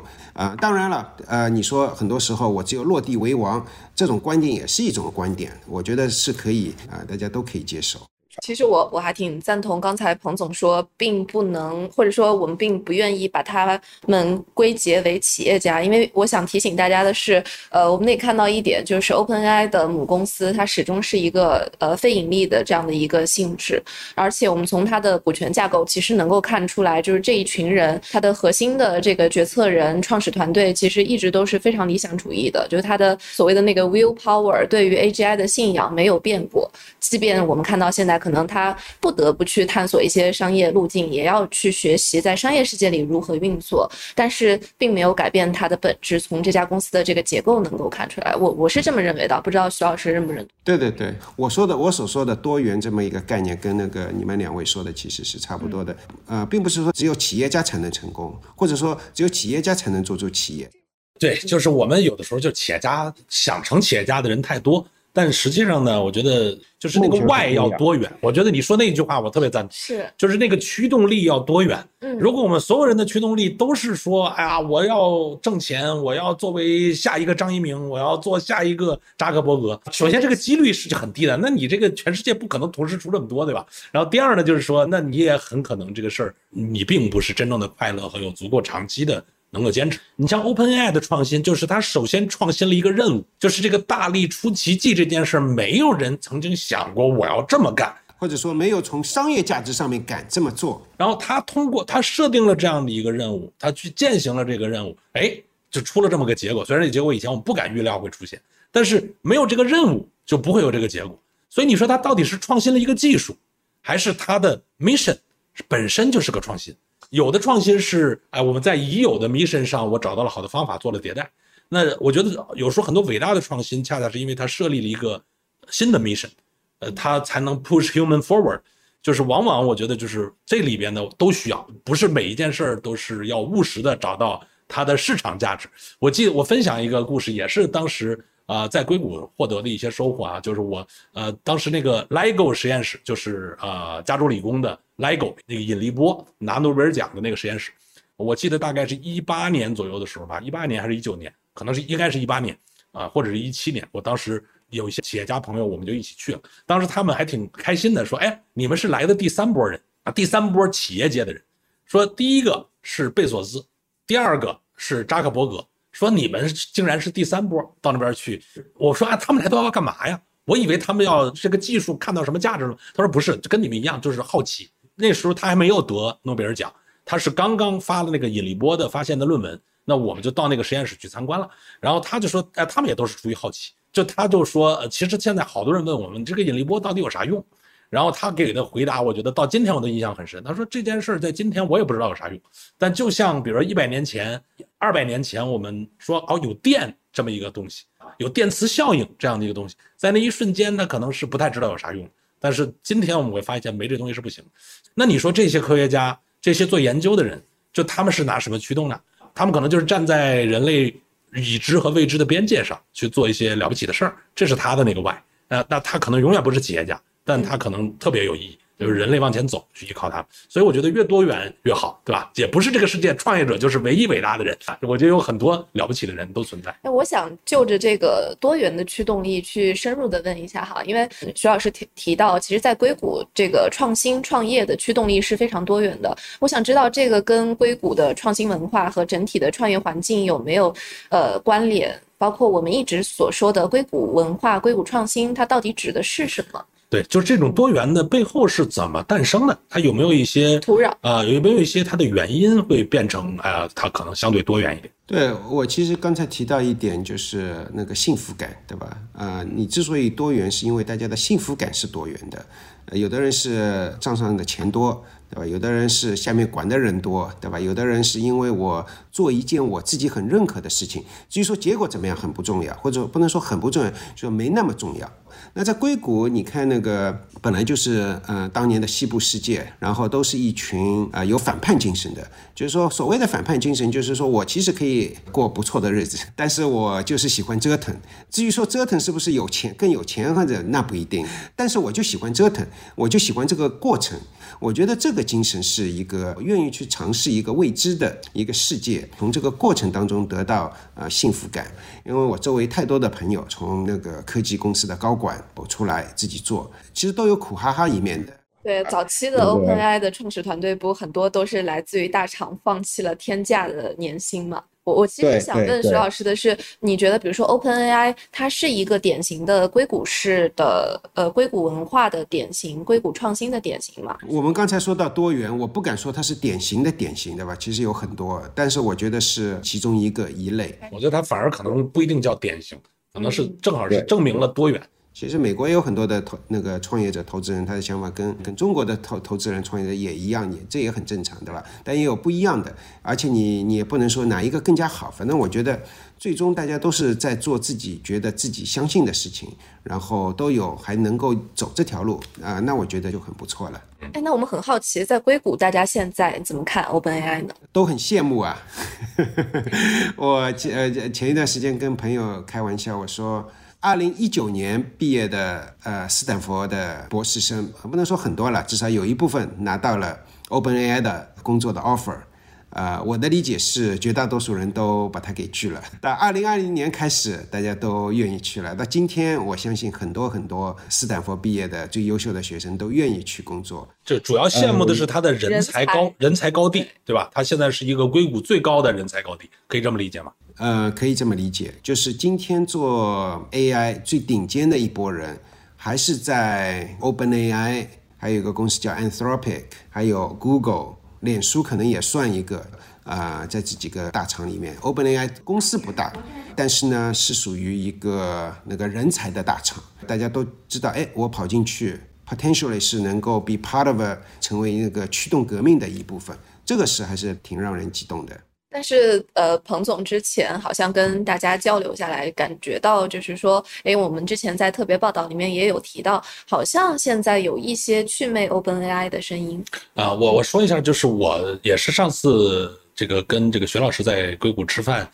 当然了，你说很多时候我只有落地为王，这种观点也是一种观点，我觉得是可以大家都可以接受。其实我还挺赞同刚才彭总说，并不能或者说我们并不愿意把他们归结为企业家，因为我想提醒大家的是，我们也看到一点，就是 OpenAI 的母公司它始终是一个非盈利的这样的一个性质，而且我们从它的股权架构其实能够看出来，就是这一群人它的核心的这个决策人、创始团队其实一直都是非常理想主义的，就是它的所谓的那个 willpower 对于 AGI 的信仰没有变过，即便我们看到现在可能他不得不去探索一些商业路径，也要去学习在商业世界里如何运作，但是并没有改变他的本质，从这家公司的这个结构能够看出来。我是这么认为的，不知道徐老师认不认同？对对对，我所说的多元这么一个概念跟那个你们2位说的其实是差不多的。并不是说只有企业家才能成功，或者说只有企业家才能做出企业。对，就是我们有的时候就企业家想成企业家的人太多，但实际上呢，我觉得就是那个 why 要多元。我觉得你说那句话我特别赞同，是就是那个驱动力要多元。如果我们所有人的驱动力都是说，哎呀，我要挣钱，我要作为下一个张一鸣，我要做下一个扎克伯格，首先这个几率是很低的，那你这个全世界不可能同时出这么多，对吧？然后第二呢，就是说那你也很可能这个事儿你并不是真正的快乐和有足够长期的能够坚持。你像 OpenAI 的创新，就是它首先创新了一个任务，就是这个大力出奇迹这件事，没有人曾经想过我要这么干，或者说没有从商业价值上面敢这么做。然后他通过他设定了这样的一个任务，他去践行了这个任务，就出了这么个结果。虽然这结果以前我们不敢预料会出现，但是没有这个任务就不会有这个结果。所以你说他到底是创新了一个技术，还是他的 mission 本身就是个创新？有的创新是我们在已有的 mission 上我找到了好的方法，做了迭代。那我觉得有时候很多伟大的创新恰恰是因为它设立了一个新的 mission， 它才能 push human forward。就是往往我觉得就是这里边的都需要，不是每一件事都是要务实的找到它的市场价值。我记得我分享一个故事，也是当时在硅谷获得的一些收获啊，就是我当时那个 LIGO 实验室，就是加州理工的 LIGO 那个引力波拿诺贝尔奖的那个实验室，我记得大概是18年左右的时候吧，18年还是19年，可能是应该是18年啊，或者是17年。我当时有一些企业家朋友，我们就一起去了，当时他们还挺开心的，说你们是来的第三波人啊，第三波企业界的人，说第一个是贝索斯，第二个是扎克伯格，说你们竟然是第三波到那边去。我说他们来都要干嘛呀？我以为他们要这个技术看到什么价值了。他说不是，就跟你们一样，就是好奇。那时候他还没有得诺贝尔奖，他是刚刚发了那个引力波的发现的论文，那我们就到那个实验室去参观了。然后他就说他们也都是出于好奇，就他就说其实现在好多人问我们这个引力波到底有啥用，然后他给的回答我觉得到今天我的印象很深。他说这件事在今天我也不知道有啥用，但就像比如说100年前200年前我们说有电这么一个东西，有电磁效应这样的一个东西，在那一瞬间他可能是不太知道有啥用，但是今天我们会发现没这东西是不行。那你说这些科学家这些做研究的人，就他们是拿什么驱动呢？他们可能就是站在人类已知和未知的边界上去做一些了不起的事儿，这是他的那个 why。那他可能永远不是企业家，但它可能特别有意义，就是人类往前走去依靠它。所以我觉得越多元越好，对吧？也不是这个世界创业者就是唯一伟大的人，我觉得有很多了不起的人都存在。我想就着这个多元的驱动力去深入的问一下哈，因为徐老师提到其实在硅谷这个创新创业的驱动力是非常多元的，我想知道这个跟硅谷的创新文化和整体的创业环境有没有关联，包括我们一直所说的硅谷文化、硅谷创新，它到底指的是什么？对，就是这种多元的背后是怎么诞生的？它有没有一些土壤啊？有没有一些它的原因会变成它可能相对多元一点？对，我其实刚才提到一点，就是那个幸福感，对吧？你之所以多元，是因为大家的幸福感是多元的。有的人是账上的钱多，对吧？有的人是下面管的人多，对吧？有的人是因为我做一件我自己很认可的事情，至于说结果怎么样很不重要，或者不能说很不重要，就没那么重要。那在硅谷你看那个本来就是当年的西部世界，然后都是一群有反叛精神的，就是说所谓的反叛精神就是说我其实可以过不错的日子，但是我就是喜欢折腾，至于说折腾是不是有钱更有钱或者那不一定，但是我就喜欢折腾，我就喜欢这个过程。我觉得这个精神是一个愿意去尝试一个未知的一个世界，从这个过程当中得到幸福感。因为我周围太多的朋友从那个科技公司的高管出来自己做，其实都有苦哈哈一面的。对，早期的 OpenAI 的创始团队不很多都是来自于大厂放弃了天价的年薪嘛？我其实想问徐老师的是，你觉得比如说 OpenAI 它是一个典型的硅谷式的硅谷文化的典型，硅谷创新的典型吗？我们刚才说到多元，我不敢说它是典型的吧，其实有很多，但是我觉得是其中一类。我觉得它反而可能不一定叫典型，可能是正好是证明了多元。其实美国也有很多的创业者投资人，他的想法跟中国的投资人创业者也一样，这也很正常，对吧？但也有不一样的，而且你也不能说哪一个更加好，反正我觉得最终大家都是在做自己觉得自己相信的事情，然后都有还能够走这条路那我觉得就很不错了。那我们很好奇，在硅谷大家现在怎么看 OpenAI 呢？都很羡慕啊。我前一段时间跟朋友开玩笑，我说2019年毕业的斯坦福的博士生不能说很多了，至少有一部分拿到了 OpenAI 的工作的 offer 我的理解是绝大多数人都把它给拒了。到2020年开始，大家都愿意去了。到今天，我相信很多斯坦福毕业的最优秀的学生都愿意去工作。这主要羡慕的是他的人才高地，对吧？他现在是一个硅谷最高的人才高地，可以这么理解吗？可以这么理解，就是今天做 AI 最顶尖的一波人，还是在 OpenAI， 还有一个公司叫 Anthropic， 还有 Google， 脸书可能也算一个在这几个大厂里面 ，OpenAI 公司不大，但是呢是属于一个那个人才的大厂，大家都知道，哎，我跑进去 ，potentially 是能够 be part of a， 成为那个驱动革命的一部分，这个是还是挺让人激动的。但是彭总之前好像跟大家交流下来，感觉到就是说，哎，我们之前在特别报道里面也有提到，好像现在有一些祛魅 OpenAI 的声音啊。我说一下，就是我也是上次这个跟这个玄老师在硅谷吃饭，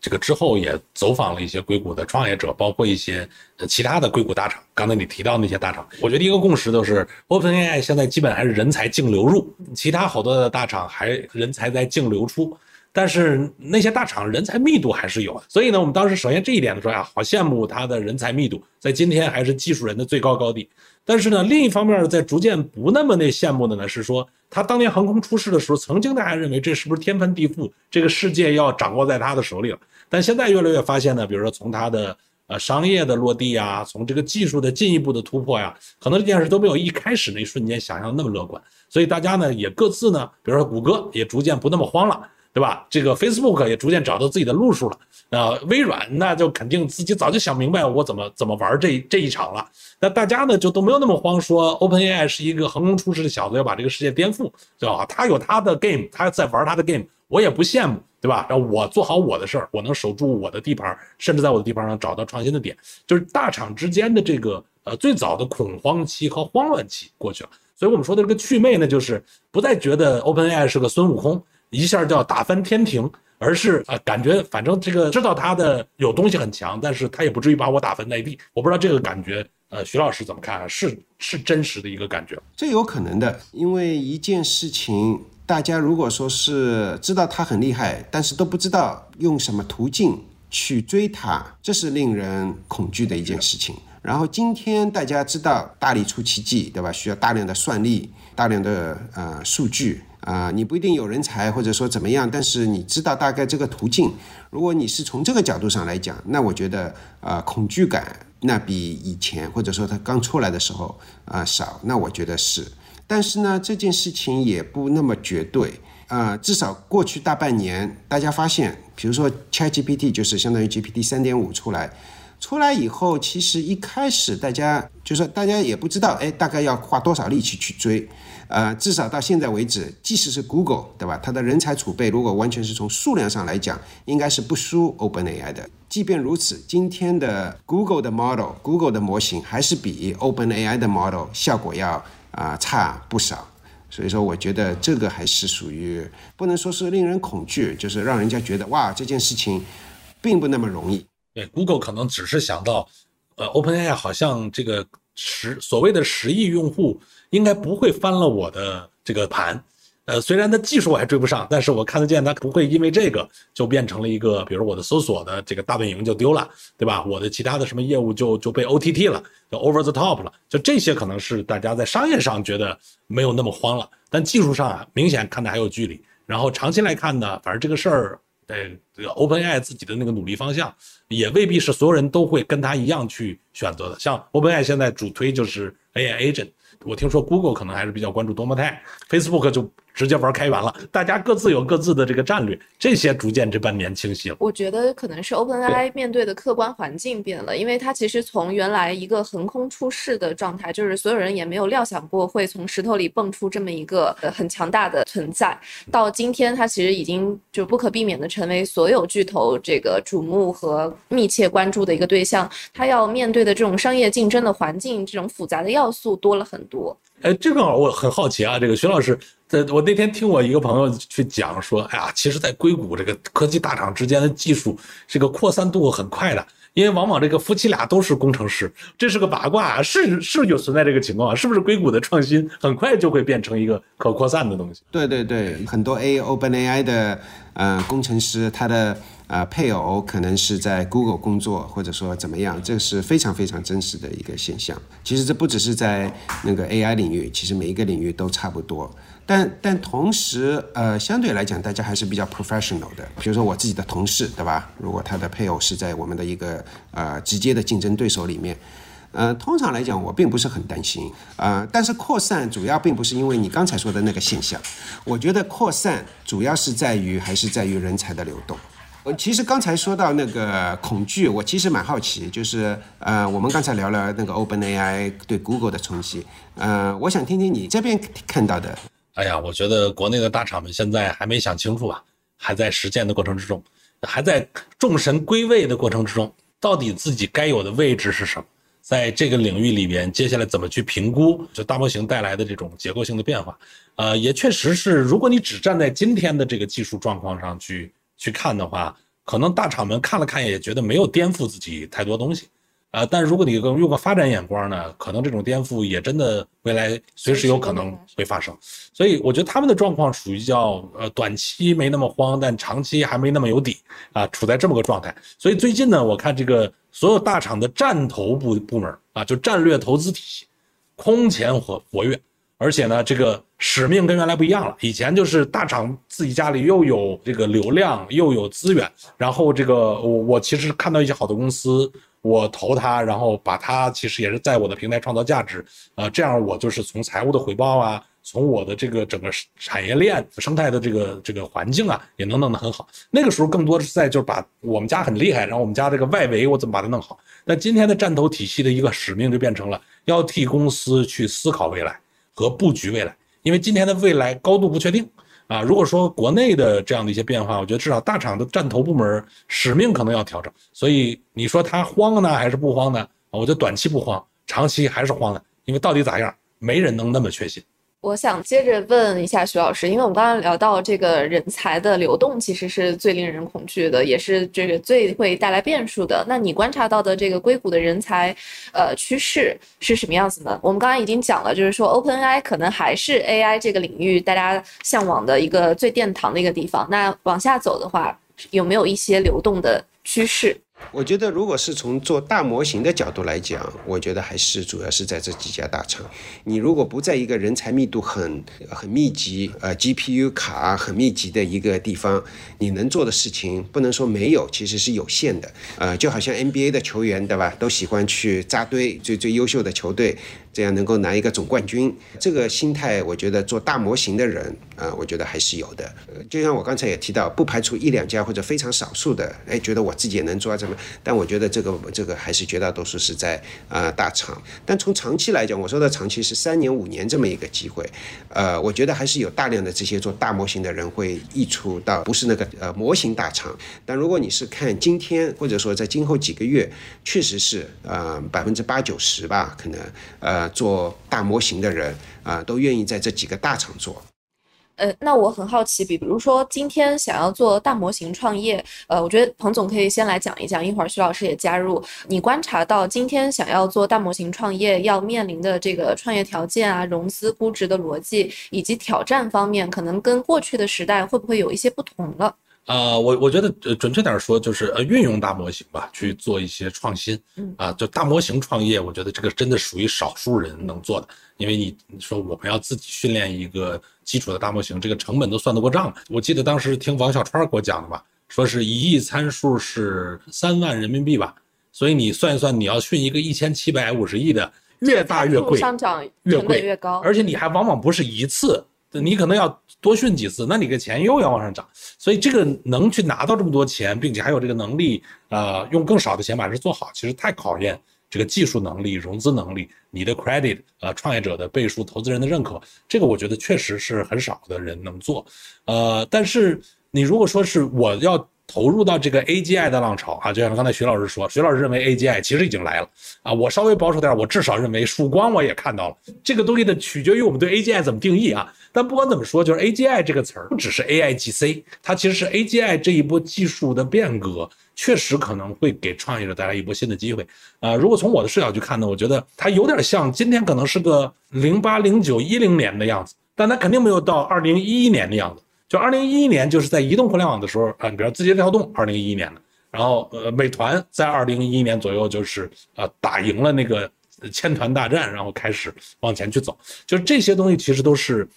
这个之后也走访了一些硅谷的创业者，包括一些其他的硅谷大厂。刚才你提到那些大厂，我觉得一个共识都是 OpenAI 现在基本还是人才净流入，其他好多的大厂还人才在净流出。但是那些大厂人才密度还是有，所以呢，我们当时首先这一点的时候啊，好羡慕他的人才密度，在今天还是技术人的最高高地。但是呢，另一方面在逐渐不那么羡慕的呢，是说他当年横空出世的时候，曾经大家认为这是不是天翻地覆，这个世界要掌握在他的手里了。但现在越来越发现呢，比如说从他的商业的落地啊，从这个技术的进一步的突破呀，可能这件事都没有一开始那一瞬间想象那么乐观。所以大家呢也各自呢，比如说谷歌也逐渐不那么慌了，对吧？这个 Facebook 也逐渐找到自己的路数了，微软那就肯定自己早就想明白我怎么玩这一场了。那大家呢就都没有那么慌，说 OpenAI 是一个横空出世的小子，要把这个世界颠覆，对吧？他有他的 game， 他在玩他的 game， 我也不羡慕，对吧？然后我做好我的事儿，我能守住我的地盘，甚至在我的地盘上找到创新的点。就是大厂之间的这个最早的恐慌期和慌乱期过去了。所以我们说的这个祛魅呢，就是不再觉得 OpenAI 是个孙悟空，一下就要打翻天庭，而是感觉反正这个知道他的有东西很强，但是他也不至于把我打翻在地。我不知道这个感觉，徐老师怎么看啊？是真实的一个感觉？这有可能的，因为一件事情，大家如果说是知道他很厉害，但是都不知道用什么途径去追他，这是令人恐惧的一件事情。然后今天大家知道大力出奇迹，对吧？需要大量的算力，大量的数据。你不一定有人才或者说怎么样，但是你知道大概这个途径。如果你是从这个角度上来讲，那我觉得恐惧感那比以前或者说它刚出来的时候少，那我觉得是。但是呢，这件事情也不那么绝对。至少过去大半年大家发现，比如说 ChatGPT 就是相当于 GPT-3.5 出来以后，其实一开始大家就说大家也不知道，哎，大概要花多少力气去追。至少到现在为止，即使是 Google， 对吧？它的人才储备如果完全是从数量上来讲，应该是不输 OpenAI 的。即便如此，今天的 Google 的 model、Google 的模型还是比 OpenAI 的 model 效果要差不少。所以说，我觉得这个还是属于不能说是令人恐惧，就是让人家觉得哇，这件事情并不那么容易。对 ，Google 可能只是想到，OpenAI 好像这个所谓的10亿用户。应该不会翻了我的这个盘，虽然它技术我还追不上，但是我看得见它不会因为这个就变成了一个，比如我的搜索的这个大本营就丢了，对吧？我的其他的什么业务就被 OTT 了，就 over the top 了，就这些可能是大家在商业上觉得没有那么慌了，但技术上明显看的还有距离。然后长期来看呢，反正这个事儿，这个 OpenAI 自己的那个努力方向也未必是所有人都会跟他一样去选择的。像 OpenAI 现在主推就是 AI Agent。我听说 Google 可能还是比较关注多模态， Facebook 就直接玩开源了，大家各自有各自的这个战略，这些逐渐这半年清晰了。我觉得可能是 OpenAI 面对的客观环境变了，因为它其实从原来一个横空出世的状态，就是所有人也没有料想过会从石头里蹦出这么一个很强大的存在，到今天它其实已经就不可避免的成为所有巨头这个瞩目和密切关注的一个对象。它要面对的这种商业竞争的环境，这种复杂的要素多了很多。这个我很好奇啊，这个徐老师，我那天听我一个朋友去讲说，哎呀，其实在硅谷这个科技大厂之间的技术这个扩散度很快的，因为往往这个夫妻俩都是工程师，这是个八卦，是有存在这个情况，是不是硅谷的创新很快就会变成一个可扩散的东西？对对对，很多 OpenAI 的工程师，他的配偶可能是在 Google 工作，或者说怎么样，这是非常非常真实的一个现象。其实这不只是在那个 AI 领域，其实每一个领域都差不多。但同时，相对来讲，大家还是比较 professional 的。比如说我自己的同事，对吧？如果他的配偶是在我们的一个直接的竞争对手里面，通常来讲我并不是很担心。但是扩散主要并不是因为你刚才说的那个现象，我觉得扩散主要是还是在于人才的流动。其实刚才说到那个恐惧，我其实蛮好奇，就是我们刚才聊了那个 OpenAI 对 Google 的冲击，我想听听你这边看到的。哎呀，我觉得国内的大厂们现在还没想清楚吧，还在实践的过程之中，还在众神归位的过程之中，到底自己该有的位置是什么？在这个领域里边，接下来怎么去评估就大模型带来的这种结构性的变化？也确实是，如果你只站在今天的这个技术状况上去看的话，可能大厂们看了看也觉得没有颠覆自己太多东西，但如果你用个发展眼光呢，可能这种颠覆也真的未来随时有可能会发生。所以我觉得他们的状况属于叫短期没那么慌，但长期还没那么有底啊，处在这么个状态。所以最近呢，我看这个所有大厂的战投部门啊，就战略投资体系空前活跃，而且呢，这个使命跟原来不一样了。以前就是大厂自己家里又有这个流量，又有资源，然后这个我其实看到一些好的公司，我投它，然后把它其实也是在我的平台创造价值，这样我就是从财务的回报啊，从我的这个整个产业链生态的这个环境啊，也能弄得很好。那个时候更多是在就是把我们家很厉害，然后我们家这个外围我怎么把它弄好。那今天的战投体系的一个使命就变成了要替公司去思考未来和布局未来，因为今天的未来高度不确定啊。如果说国内的这样的一些变化，我觉得至少大厂的战投部门使命可能要调整。所以你说他慌呢还是不慌呢？我觉得短期不慌，长期还是慌的，因为到底咋样，没人能那么确信。我想接着问一下徐老师，因为我们刚刚聊到这个人才的流动其实是最令人恐惧的，也是这个最会带来变数的。那你观察到的这个硅谷的人才趋势是什么样子呢？我们刚刚已经讲了，就是说 OpenAI 可能还是 AI 这个领域大家向往的一个最殿堂的一个地方，那往下走的话有没有一些流动的趋势？我觉得如果是从做大模型的角度来讲，我觉得还是主要是在这几家大厂。你如果不在一个人才密度很密集，GPU 卡很密集的一个地方，你能做的事情不能说没有，其实是有限的。就好像 NBA 的球员，对吧，都喜欢去扎堆最优秀的球队，这样能够拿一个总冠军。这个心态我觉得做大模型的人我觉得还是有的。就像我刚才也提到，不排除一两家或者非常少数的觉得我自己也能做这么，但我觉得这个还是绝大多数是在大厂。但从长期来讲，我说的长期是3年5年这么一个机会。我觉得还是有大量的这些做大模型的人会溢出到不是那个模型大厂。但如果你是看今天或者说在今后几个月，确实是8-90% 吧，可能做大模型的人都愿意在这几个大厂做。那我很好奇，比如说今天想要做大模型创业，我觉得彭总可以先来讲一讲，一会儿徐老师也加入。你观察到今天想要做大模型创业要面临的这个创业条件啊、融资估值的逻辑以及挑战方面，可能跟过去的时代会不会有一些不同了？我觉得准确点说就是运用大模型吧，去做一些创新啊。就大模型创业，我觉得这个真的属于少数人能做的，因为你说我们要自己训练一个基础的大模型，这个成本都算得过账了。我记得当时听王小川给我讲的吧，说是1亿参数是3万人民币吧，所以你算一算，你要训一个1750亿的，越大越贵，上涨成本越高，而且你还往往不是一次。你可能要多训几次，那你的钱又要往上涨，所以这个能去拿到这么多钱，并且还有这个能力，用更少的钱把这做好，其实太考验这个技术能力、融资能力、你的 credit，创业者的背书、投资人的认可，这个我觉得确实是很少的人能做。但是你如果说是我要投入到这个 AGI 的浪潮啊，就像刚才徐老师说，徐老师认为 AGI 其实已经来了啊。我稍微保守点，我至少认为曙光我也看到了。这个东西的取决于我们对 AGI 怎么定义啊。但不管怎么说，就是 AGI 这个词儿不只是 AIGC， 它其实是 AGI 这一波技术的变革，确实可能会给创业者带来一波新的机会。如果从我的视角去看呢，我觉得它有点像今天可能是个08、09、10年的样子，但它肯定没有到2011年的样子。就2011年，就是在移动互联网的时候啊，比如字节跳动2011年的，然后美团在2011年左右就是打赢了那个千团大战，然后开始往前去走。就是这些东西其实都是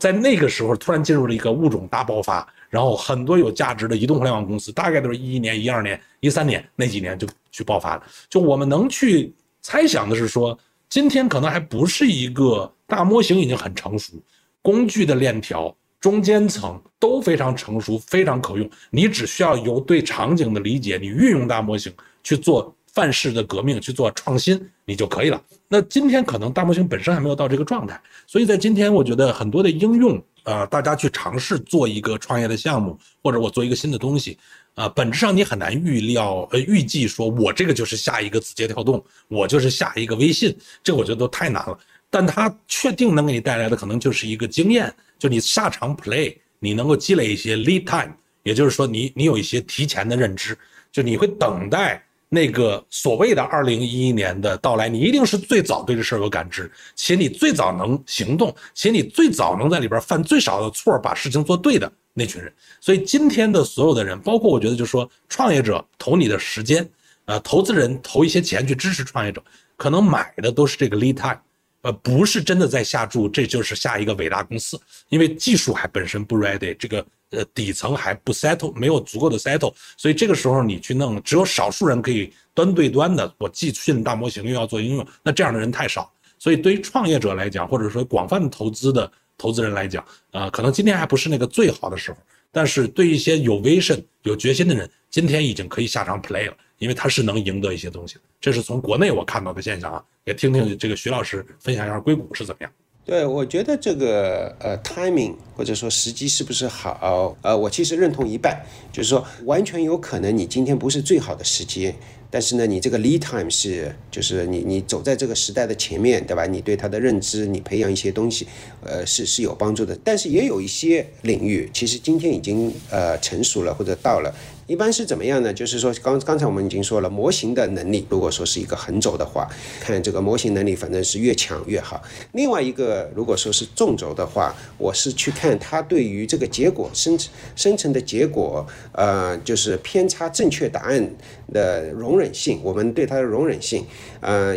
在那个时候突然进入了一个物种大爆发，然后很多有价值的移动互联网公司大概都是11年、12年、13年那几年就去爆发了。就我们能去猜想的是说，今天可能还不是一个大模型已经很成熟，工具的链条中间层都非常成熟，非常可用，你只需要由对场景的理解，你运用大模型去做范式的革命，去做创新，你就可以了。那今天可能大模型本身还没有到这个状态，所以在今天我觉得很多的应用大家去尝试做一个创业的项目，或者我做一个新的东西本质上你很难预计说我这个就是下一个字节跳动，我就是下一个微信，这个我觉得都太难了。但它确定能给你带来的可能就是一个经验，就你下场 play， 你能够积累一些 lead time， 也就是说你有一些提前的认知，就你会等待那个所谓的2011年的到来，你一定是最早对这事儿有感知，且你最早能行动，且你最早能在里边犯最少的错，把事情做对的那群人。所以今天的所有的人，包括我觉得就是说创业者投你的时间，投资人投一些钱去支持创业者，可能买的都是这个 lead time，不是真的在下注，这就是下一个伟大公司，因为技术还本身不 ready， 这个底层还不 settle， 没有足够的 settle， 所以这个时候你去弄，只有少数人可以端对端的，我既训大模型又要做应用，那这样的人太少。所以对于创业者来讲，或者说广泛投资的投资人来讲，可能今天还不是那个最好的时候，但是对一些有 vision 有决心的人，今天已经可以下场 play 了，因为他是能赢得一些东西的。这是从国内我看到的现象啊，也听听这个徐老师分享一下硅谷是怎么样。对，我觉得这个timing 或者说时机是不是好，我其实认同一半，就是说完全有可能你今天不是最好的时机，但是呢，你这个 lead time 是，就是你走在这个时代的前面，对吧？你对它的认知，你培养一些东西，是有帮助的。但是也有一些领域，其实今天已经成熟了或者到了。一般是怎么样呢？就是说刚才我们已经说了，模型的能力，如果说是一个横轴的话，看这个模型能力，反正是越强越好。另外一个，如果说是纵轴的话，我是去看它对于这个结果生成的结果，就是偏差正确答案的容忍性，我们对它的容忍性，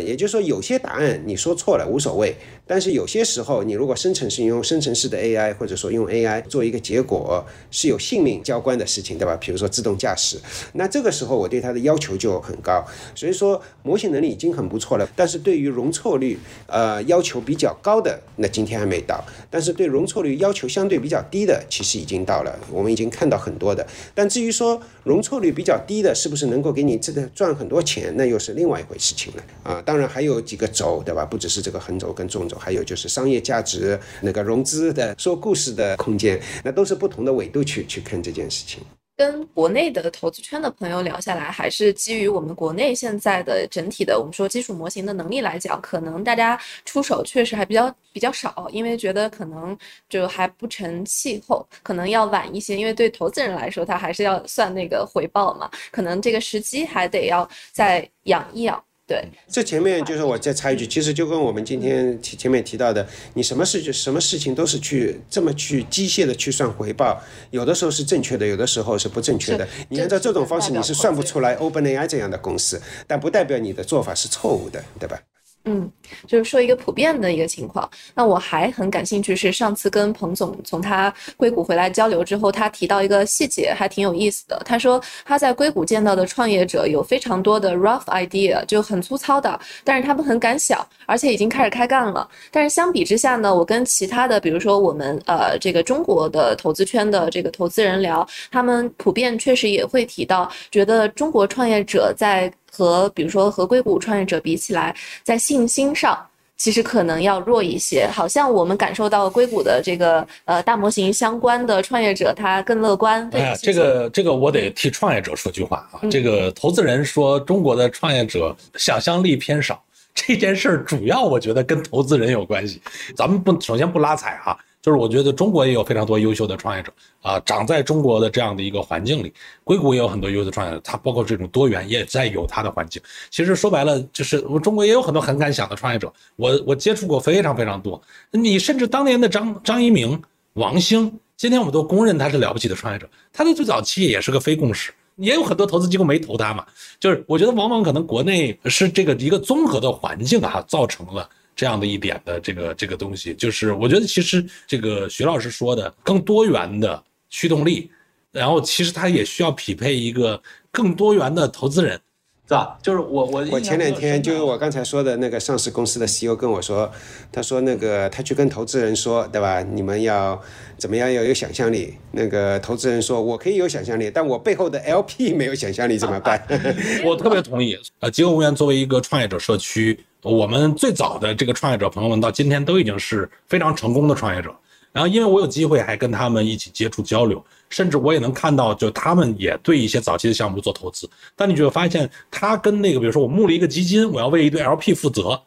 也就是说有些答案你说错了无所谓，但是有些时候你如果用生成式的 AI 或者说用 AI 做一个结果，是有性命交关的事情，对吧？比如说自动驾驶，那这个时候我对它的要求就很高，所以说模型能力已经很不错了，但是对于容错率要求比较高的，那今天还没到，但是对容错率要求相对比较低的，其实已经到了，我们已经看到很多的。但至于说容错率比较低的是不是能够给你赚很多钱，那又是另外一回事情了啊。当然还有几个轴，对吧？不只是这个横轴跟纵轴，还有就是商业价值、那个融资的、说故事的空间，那都是不同的纬度去看这件事情。跟国内的投资圈的朋友聊下来，还是基于我们国内现在的整体的我们说基础模型的能力来讲，可能大家出手确实还比较少，因为觉得可能就还不成气候，可能要晚一些，因为对投资人来说他还是要算那个回报嘛，可能这个时机还得要再养一养。对，这前面就是我再插一句，其实就跟我们今天前面提到的，你什么事情都是去这么去机械的去算回报，有的时候是正确的，有的时候是不正确的。你按照这种方式，你是算不出来 OpenAI 这样的公司，但不代表你的做法是错误的，对吧？就是说一个普遍的一个情况。那我还很感兴趣是上次跟彭总从他硅谷回来交流之后，他提到一个细节还挺有意思的。他说他在硅谷见到的创业者有非常多的 rough idea， 就很粗糙的，但是他们很敢想，而且已经开始开干了。但是相比之下呢，我跟其他的比如说我们这个中国的投资圈的这个投资人聊，他们普遍确实也会提到，觉得中国创业者在和比如说和硅谷创业者比起来，在信心上其实可能要弱一些。好像我们感受到硅谷的这个大模型相关的创业者他更乐观。哎呀，这个我得替创业者说句话啊，这个投资人说中国的创业者想象力偏少，这件事儿主要我觉得跟投资人有关系。咱们首先不拉踩啊，就是我觉得中国也有非常多优秀的创业者啊，长在中国的这样的一个环境里，硅谷也有很多优秀的创业者，它包括这种多元也在有它的环境。其实说白了，就是我中国也有很多很敢想的创业者，我接触过非常非常多。你甚至当年的张一鸣、王兴，今天我们都公认他是了不起的创业者，他在最早期也是个非共识。也有很多投资机构没投他嘛，就是我觉得往往可能国内是这个一个综合的环境啊，造成了这样的一点的这个东西。就是我觉得其实这个徐老师说的更多元的驱动力，然后其实他也需要匹配一个更多元的投资人，是吧？就是我前两天就是我刚才说的那个上市公司的 CEO 跟我说，他说那个他去跟投资人说，对吧？你们要怎么样要有想象力？那个投资人说，我可以有想象力，但我背后的 LP 没有想象力怎么办？我特别同意。极客公园作为一个创业者社区，我们最早的这个创业者朋友们到今天都已经是非常成功的创业者。然后因为我有机会还跟他们一起接触交流。甚至我也能看到，就他们也对一些早期的项目做投资，但你就会发现，他跟那个比如说我募了一个基金，我要为一对 LP 负责，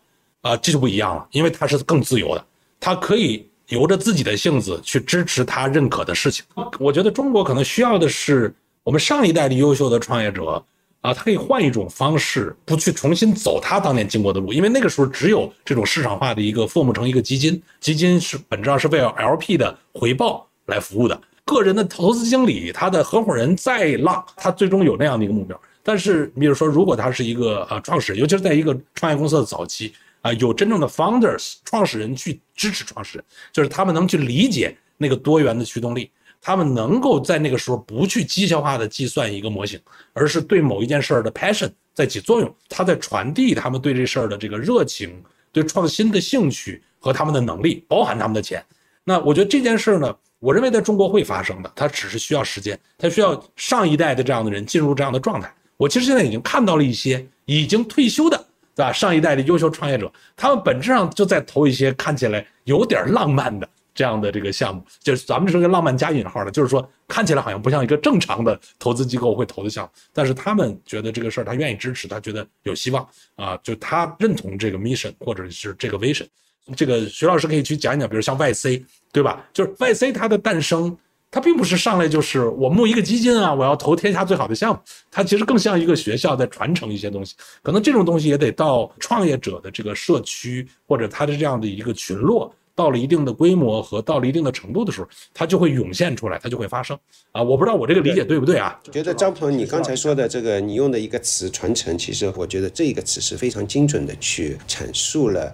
这就不一样了，因为他是更自由的，他可以由着自己的性子去支持他认可的事情。我觉得中国可能需要的是我们上一代的优秀的创业者啊，他可以换一种方式，不去重新走他当年经过的路，因为那个时候只有这种市场化的一个父母成一个基金，基金是本质上是为 LP 的回报来服务的。个人的投资经理，他的合伙人再浪，他最终有那样的一个目标。但是，比如说，如果他是一个创始人，尤其是在一个创业公司的早期啊，有真正的 founders 创始人去支持创始人，就是他们能去理解那个多元的驱动力，他们能够在那个时候不去机械化的计算一个模型，而是对某一件事儿的 passion 在起作用，他在传递他们对这事儿的这个热情、对创新的兴趣和他们的能力，包含他们的钱。那我觉得这件事呢，我认为在中国会发生的，它只是需要时间，它需要上一代的这样的人进入这样的状态。我其实现在已经看到了一些已经退休的，对吧？上一代的优秀创业者，他们本质上就在投一些看起来有点浪漫的这样的这个项目，就是咱们这个浪漫加引号的，就是说看起来好像不像一个正常的投资机构会投的项目，但是他们觉得这个事儿他愿意支持，他觉得有希望啊，就他认同这个 mission 或者是这个 vision。这个徐老师可以去讲一讲，比如像 YC， 对吧？就是 YC 它的诞生，它并不是上来就是我募一个基金啊，我要投天下最好的项目，它其实更像一个学校在传承一些东西。可能这种东西也得到创业者的这个社区或者它的这样的一个群落，到了一定的规模和到了一定的程度的时候，它就会涌现出来，它就会发生啊！我不知道我这个理解对不对啊？觉得张鹏，你刚才说的这个，你用的一个词"传承"，其实我觉得这个词是非常精准的去阐述了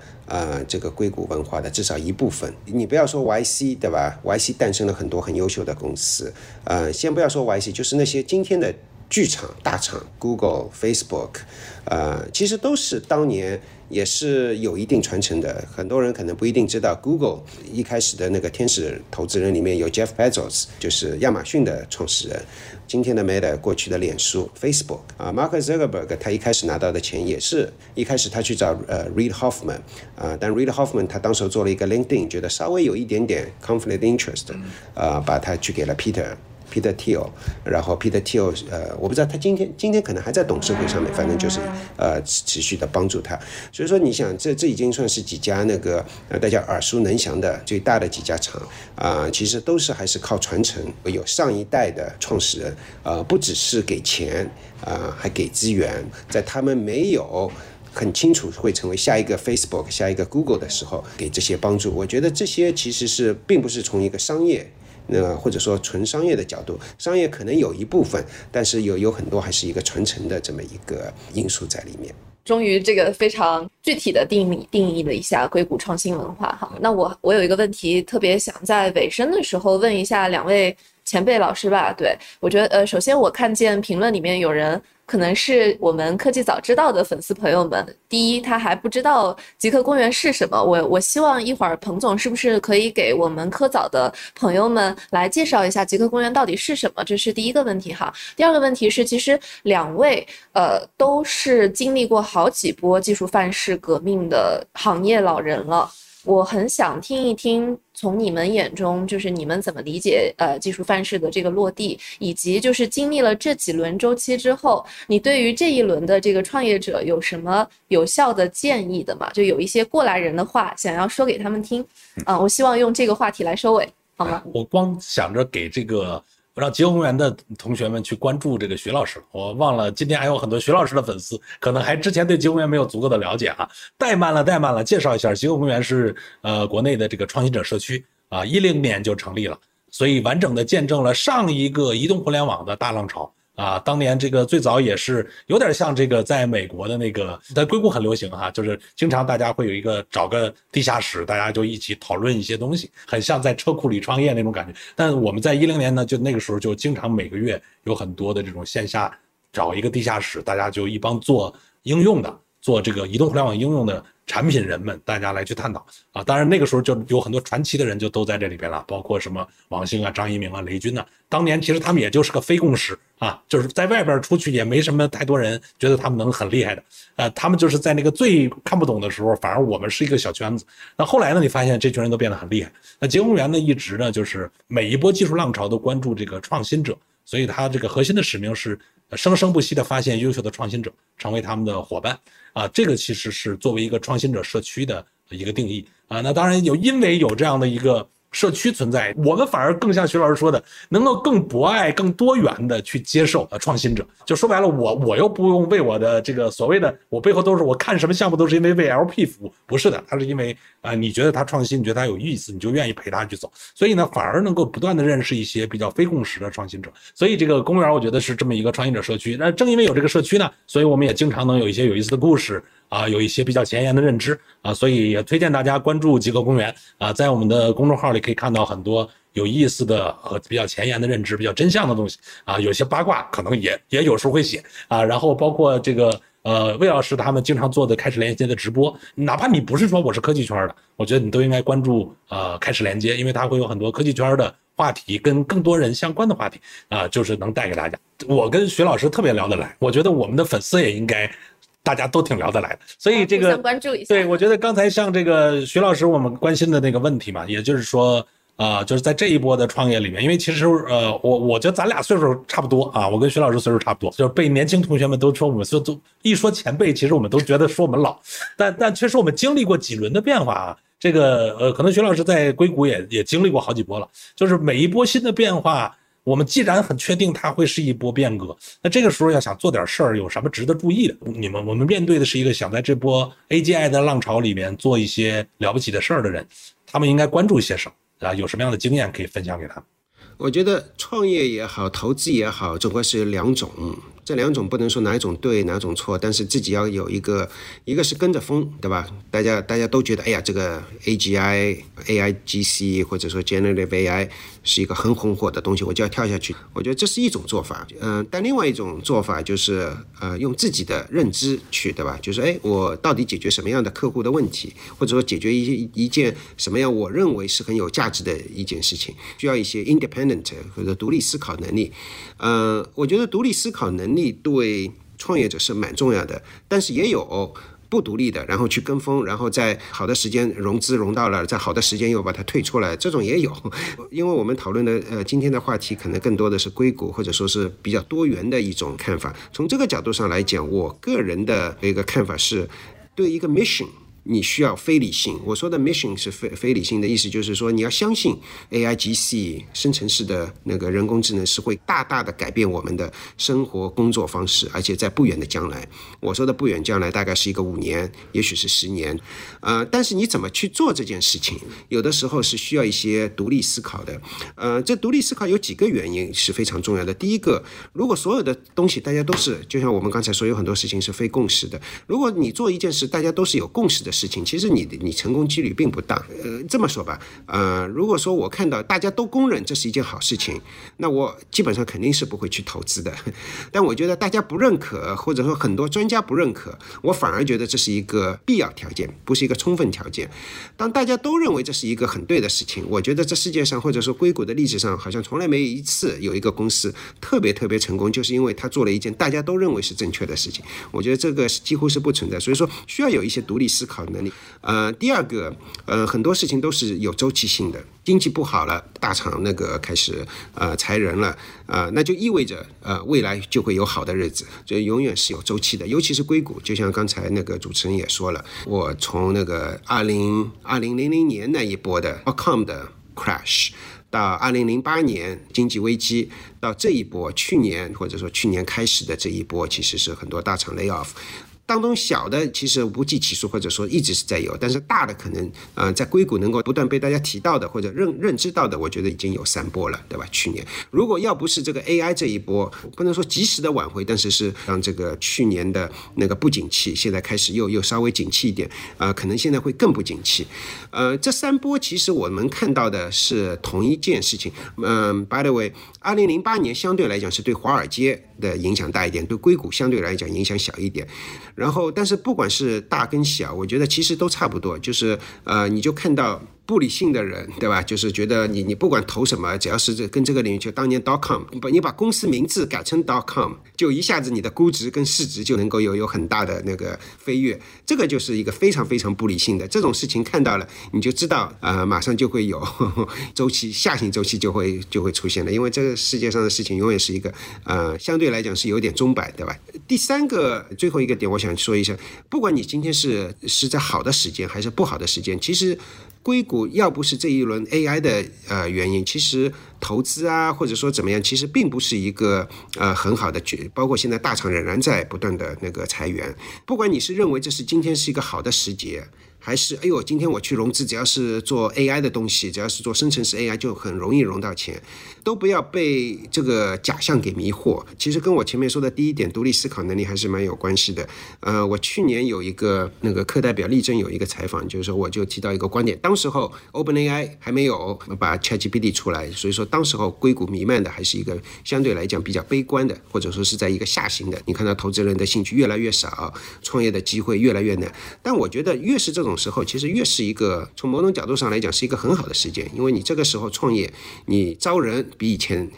这个硅谷文化的至少一部分。你不要说 YC 对吧 ？YC 诞生了很多很优秀的公司，先不要说 YC， 就是那些今天的巨厂、大厂 ，Google、Facebook， 其实都是当年。也是有一定传承的，很多人可能不一定知道 Google 一开始的那个天使投资人里面有 Jeff Bezos， 就是亚马逊的创始人，今天的 Meta， 过去的脸书 Facebook， Mark Zuckerberg 他一开始拿到的钱也是一开始他去找Reed Hoffman， 但 Reed Hoffman 他当时做了一个 LinkedIn， 觉得稍微有一点点 conflict interest， 把他去给了 Peter Thiel， 然后 Peter Thiel， 我不知道他今天可能还在董事会上面，反正就是持续的帮助他。所以说，你想这已经算是几家那个大家耳熟能详的最大的几家厂其实都是还是靠传承，有上一代的创始人不只是给钱还给资源，在他们没有。很清楚会成为下一个 Facebook、下一个 Google 的时候，给这些帮助。我觉得这些其实是并不是从一个商业，或者说纯商业的角度，商业可能有一部分，但是有很多还是一个传承的这么一个因素在里面。终于这个非常具体的定义了一下硅谷创新文化哈。那我有一个问题特别想在尾声的时候问一下两位前辈老师吧。对，我觉得首先我看见评论里面有人可能是我们科技早知道的粉丝朋友们，第一他还不知道极客公园是什么，我希望一会儿彭总是不是可以给我们科早的朋友们来介绍一下极客公园到底是什么，这是第一个问题哈。第二个问题是，其实两位都是经历过好几波技术范式革命的行业老人了，我很想听一听从你们眼中就是你们怎么理解技术范式的这个落地，以及就是经历了这几轮周期之后，你对于这一轮的这个创业者有什么有效的建议的吗？就有一些过来人的话想要说给他们听啊，我希望用这个话题来收尾好吗？我光想着给这个让极客公园的同学们去关注这个徐老师，我忘了今天还有很多徐老师的粉丝可能还之前对极客公园没有足够的了解啊。怠慢了，介绍一下，极客公园是国内的这个创新者社区啊，2010年就成立了，所以完整的见证了上一个移动互联网的大浪潮啊。当年这个最早也是有点像这个在美国的那个在硅谷很流行啊，就是经常大家会有一个找个地下室，大家就一起讨论一些东西，很像在车库里创业那种感觉。但我们在2010年呢，就那个时候就经常每个月有很多的这种线下找一个地下室，大家就一帮做应用的，做这个移动互联网应用的产品人们，大家来去探讨啊。当然那个时候就有很多传奇的人就都在这里边了，包括什么王兴啊、张一鸣啊、雷军啊。当年其实他们也就是个非共识啊，就是在外边出去也没什么太多人觉得他们能很厉害的。他们就是在那个最看不懂的时候，反而我们是一个小圈子。那后来呢，你发现这群人都变得很厉害。那极客公园呢，一直呢就是每一波技术浪潮都关注这个创新者，所以他这个核心的使命是生生不息地发现优秀的创新者，成为他们的伙伴啊。这个其实是作为一个创新者社区的一个定义啊。那当然有，因为有这样的一个社区存在，我们反而更像徐老师说的，能够更博爱、更多元的去接受创新者。就说白了，我又不用为我的这个所谓的我背后都是我看什么项目都是因为为 LP 服务，不是的，他是因为你觉得他创新，你觉得他有意思，你就愿意陪他去走。所以呢，反而能够不断的认识一些比较非共识的创新者。所以这个公园我觉得是这么一个创新者社区。那正因为有这个社区呢，所以我们也经常能有一些有意思的故事。有一些比较前沿的认知啊，所以也推荐大家关注极客公园啊，在我们的公众号里可以看到很多有意思的和比较前沿的认知、比较真相的东西啊，有些八卦可能也有时候会写啊，然后包括这个魏老师他们经常做的开始连接的直播，哪怕你不是说我是科技圈的，我觉得你都应该关注开始连接，因为它会有很多科技圈的话题跟更多人相关的话题啊，就是能带给大家。我跟徐老师特别聊得来，我觉得我们的粉丝也应该。大家都挺聊得来的，所以这个对，我觉得刚才像这个徐老师我们关心的那个问题嘛，也就是说就是在这一波的创业里面，因为其实我觉得咱俩岁数差不多啊，我跟徐老师岁数差不多，就是被年轻同学们都说我们都一说前辈，其实我们都觉得说我们老，但确实我们经历过几轮的变化啊。这个可能徐老师在硅谷也经历过好几波了，就是每一波新的变化。我们既然很确定它会是一波变革，那这个时候要想做点事儿，有什么值得注意的？我们面对的是一个想在这波 AGI 的浪潮里面做一些了不起的事儿的人，他们应该关注些什么啊？有什么样的经验可以分享给他们？我觉得创业也好，投资也好，总归是两种，这两种不能说哪一种对哪一种错，但是自己要有一个是跟着风，对吧？大家都觉得哎呀，这个 AGI、AIGC 或者说 Generative AI 是一个很红火的东西，我就要跳下去。我觉得这是一种做法，但另外一种做法就是用自己的认知去，对吧？就是哎，我到底解决什么样的客户的问题，或者说解决一件什么样我认为是很有价值的一件事情，需要一些 independent 或者独立思考能力。我觉得独立思考能力对创业者是蛮重要的，但是也有不独立的，然后去跟风，然后在好的时间融资融到了，在好的时间又把它退出来，这种也有。因为我们讨论的今天的话题可能更多的是硅谷，或者说是比较多元的一种看法。从这个角度上来讲，我个人的一个看法是，对一个 mission你需要非理性。我说的 mission 是非理性的意思，就是说你要相信 AIGC 生成式的那个人工智能是会大大的改变我们的生活工作方式，而且在不远的将来。我说的不远将来大概是一个5年，也许是10年。但是你怎么去做这件事情，有的时候是需要一些独立思考的。这独立思考有几个原因是非常重要的。第一个，如果所有的东西大家都是，就像我们刚才说，有很多事情是非共识的。如果你做一件事，大家都是有共识的。事情，其实你成功几率并不大。这么说吧，如果说我看到大家都公认这是一件好事情，那我基本上肯定是不会去投资的。但我觉得大家不认可，或者说很多专家不认可，我反而觉得这是一个必要条件，不是一个充分条件。当大家都认为这是一个很对的事情，我觉得这世界上或者说硅谷的历史上，好像从来没有一次有一个公司特别成功，就是因为他做了一件大家都认为是正确的事情。我觉得这个几乎是不存在，所以说需要有一些独立思考能力。第二个，很多事情都是有周期性的，经济不好了，大厂那个开始裁人了，那就意味着未来就会有好的日子，这永远是有周期的。尤其是硅谷，就像刚才那个主持人也说了，我从那个2000年那一波的 dotcom 的 crash。到2008年经济危机，到这一波去年或者说去年开始的这一波，其实是很多大厂 lay off， 当中小的其实不计其数，或者说一直是在有，但是大的可能在硅谷能够不断被大家提到的或者认知到的，我觉得已经有3波了，对吧？去年如果要不是这个 AI 这一波不能说及时的挽回，但是是让这个去年的那个不景气现在开始又稍微景气一点，可能现在会更不景气。这3波其实我们看到的是同一件事情。by the way， 2008年相对来讲是对华尔街的影响大一点，对硅谷相对来讲影响小一点。然后，但是不管是大跟小，我觉得其实都差不多，就是你就看到。不理性的人，对吧？就是觉得你不管投什么，只要是跟这个领域，就当年 dotcom， 你把公司名字改成 dotcom， 就一下子你的估值跟市值就能够有很大的那个飞跃。这个就是一个非常不理性的这种事情，看到了你就知道，马上就会有周期，下行周期就会出现了。因为这个世界上的事情永远是一个相对来讲是有点钟摆，对吧？第三个最后一个点，我想说一下，不管你今天是在好的时间还是不好的时间，其实。硅谷要不是这一轮 AI 的原因，其实投资啊或者说怎么样，其实并不是一个很好的局，包括现在大厂仍然在不断的那个裁员。不管你是认为这是今天是一个好的时节，还是哎呦今天我去融资，只要是做 AI 的东西，只要是做生成式 AI 就很容易融到钱，都不要被这个假象给迷惑。其实跟我前面说的第一点独立思考能力还是蛮有关系的。我去年有一个那个课代表立正有一个采访，就是说我就提到一个观点，当时候 OpenAI 还没有把 ChatGPT 出来，所以说当时候硅谷弥漫的还是一个相对来讲比较悲观的，或者说是在一个下行的，你看到投资人的兴趣越来越少，创业的机会越来越难。但我觉得越是这种时候，其实越是一个从某种角度上来讲是一个很好的时间，因为你这个时候创业，你招人比以前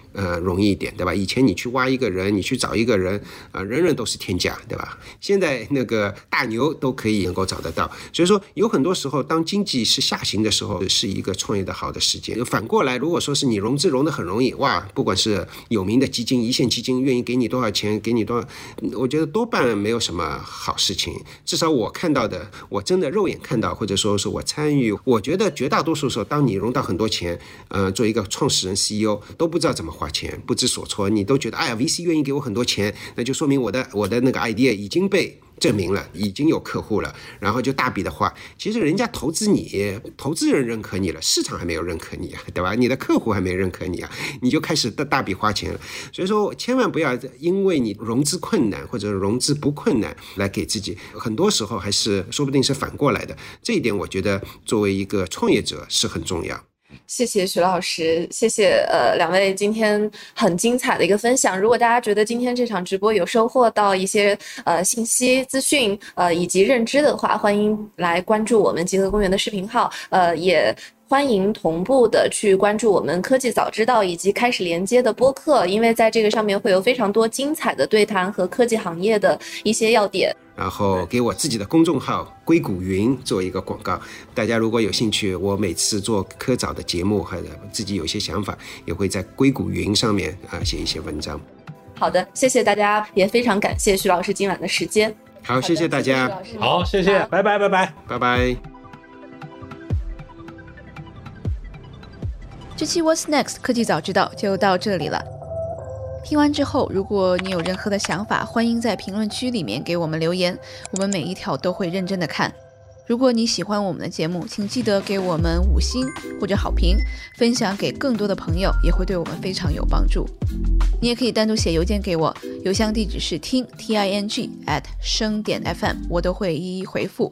容易一点，对吧？以前你去挖一个人，你去找一个人，人人都是天价，对吧？现在那个大牛都可以能够找得到，所以说有很多时候当经济是下行的时候，是一个创业的好的时间。反过来，如果说是你融资融得很容易，哇，不管是有名的基金、一线基金愿意给你多少钱，给你多少，我觉得多半没有什么好事情。至少我看到的，我真的肉眼看到，或者说是我参与，我觉得绝大多数时候，当你融到很多钱，做一个创始人 CEO 都不知道怎么花钱，不知所措，你都觉得哎呀 VC 愿意给我很多钱，那就说明我的那个 idea 已经被证明了，已经有客户了，然后就大笔的花。其实人家投资你，投资人认可你了，市场还没有认可你啊，对吧？你的客户还没认可你啊，你就开始大笔花钱了。所以说千万不要因为你融资困难或者融资不困难来给自己，很多时候还是说不定是反过来的。这一点我觉得作为一个创业者是很重要。谢谢徐老师，谢谢两位今天很精彩的一个分享。如果大家觉得今天这场直播有收获到一些信息资讯以及认知的话，欢迎来关注我们极客公园的视频号，也欢迎同步的去关注我们科技早知道以及开始连接的播客，因为在这个上面会有非常多精彩的对谈和科技行业的一些要点。然后给我自己的公众号硅谷云做一个广告，大家如果有兴趣，我每次做科早的节目或者自己有些想法，也会在硅谷云上面写一些文章。好的，谢谢大家，也非常感谢徐老师今晚的时间。好，谢谢大家。好，谢谢，拜拜拜拜拜拜。这期 What's Next 科技早知道就到这里了。听完之后，如果你有任何的想法，欢迎在评论区里面给我们留言，我们每一条都会认真的看。如果你喜欢我们的节目，请记得给我们5星或者好评，分享给更多的朋友，也会对我们非常有帮助。你也可以单独写邮件给我，邮箱地址是ting@声.fm， 我都会一一回复。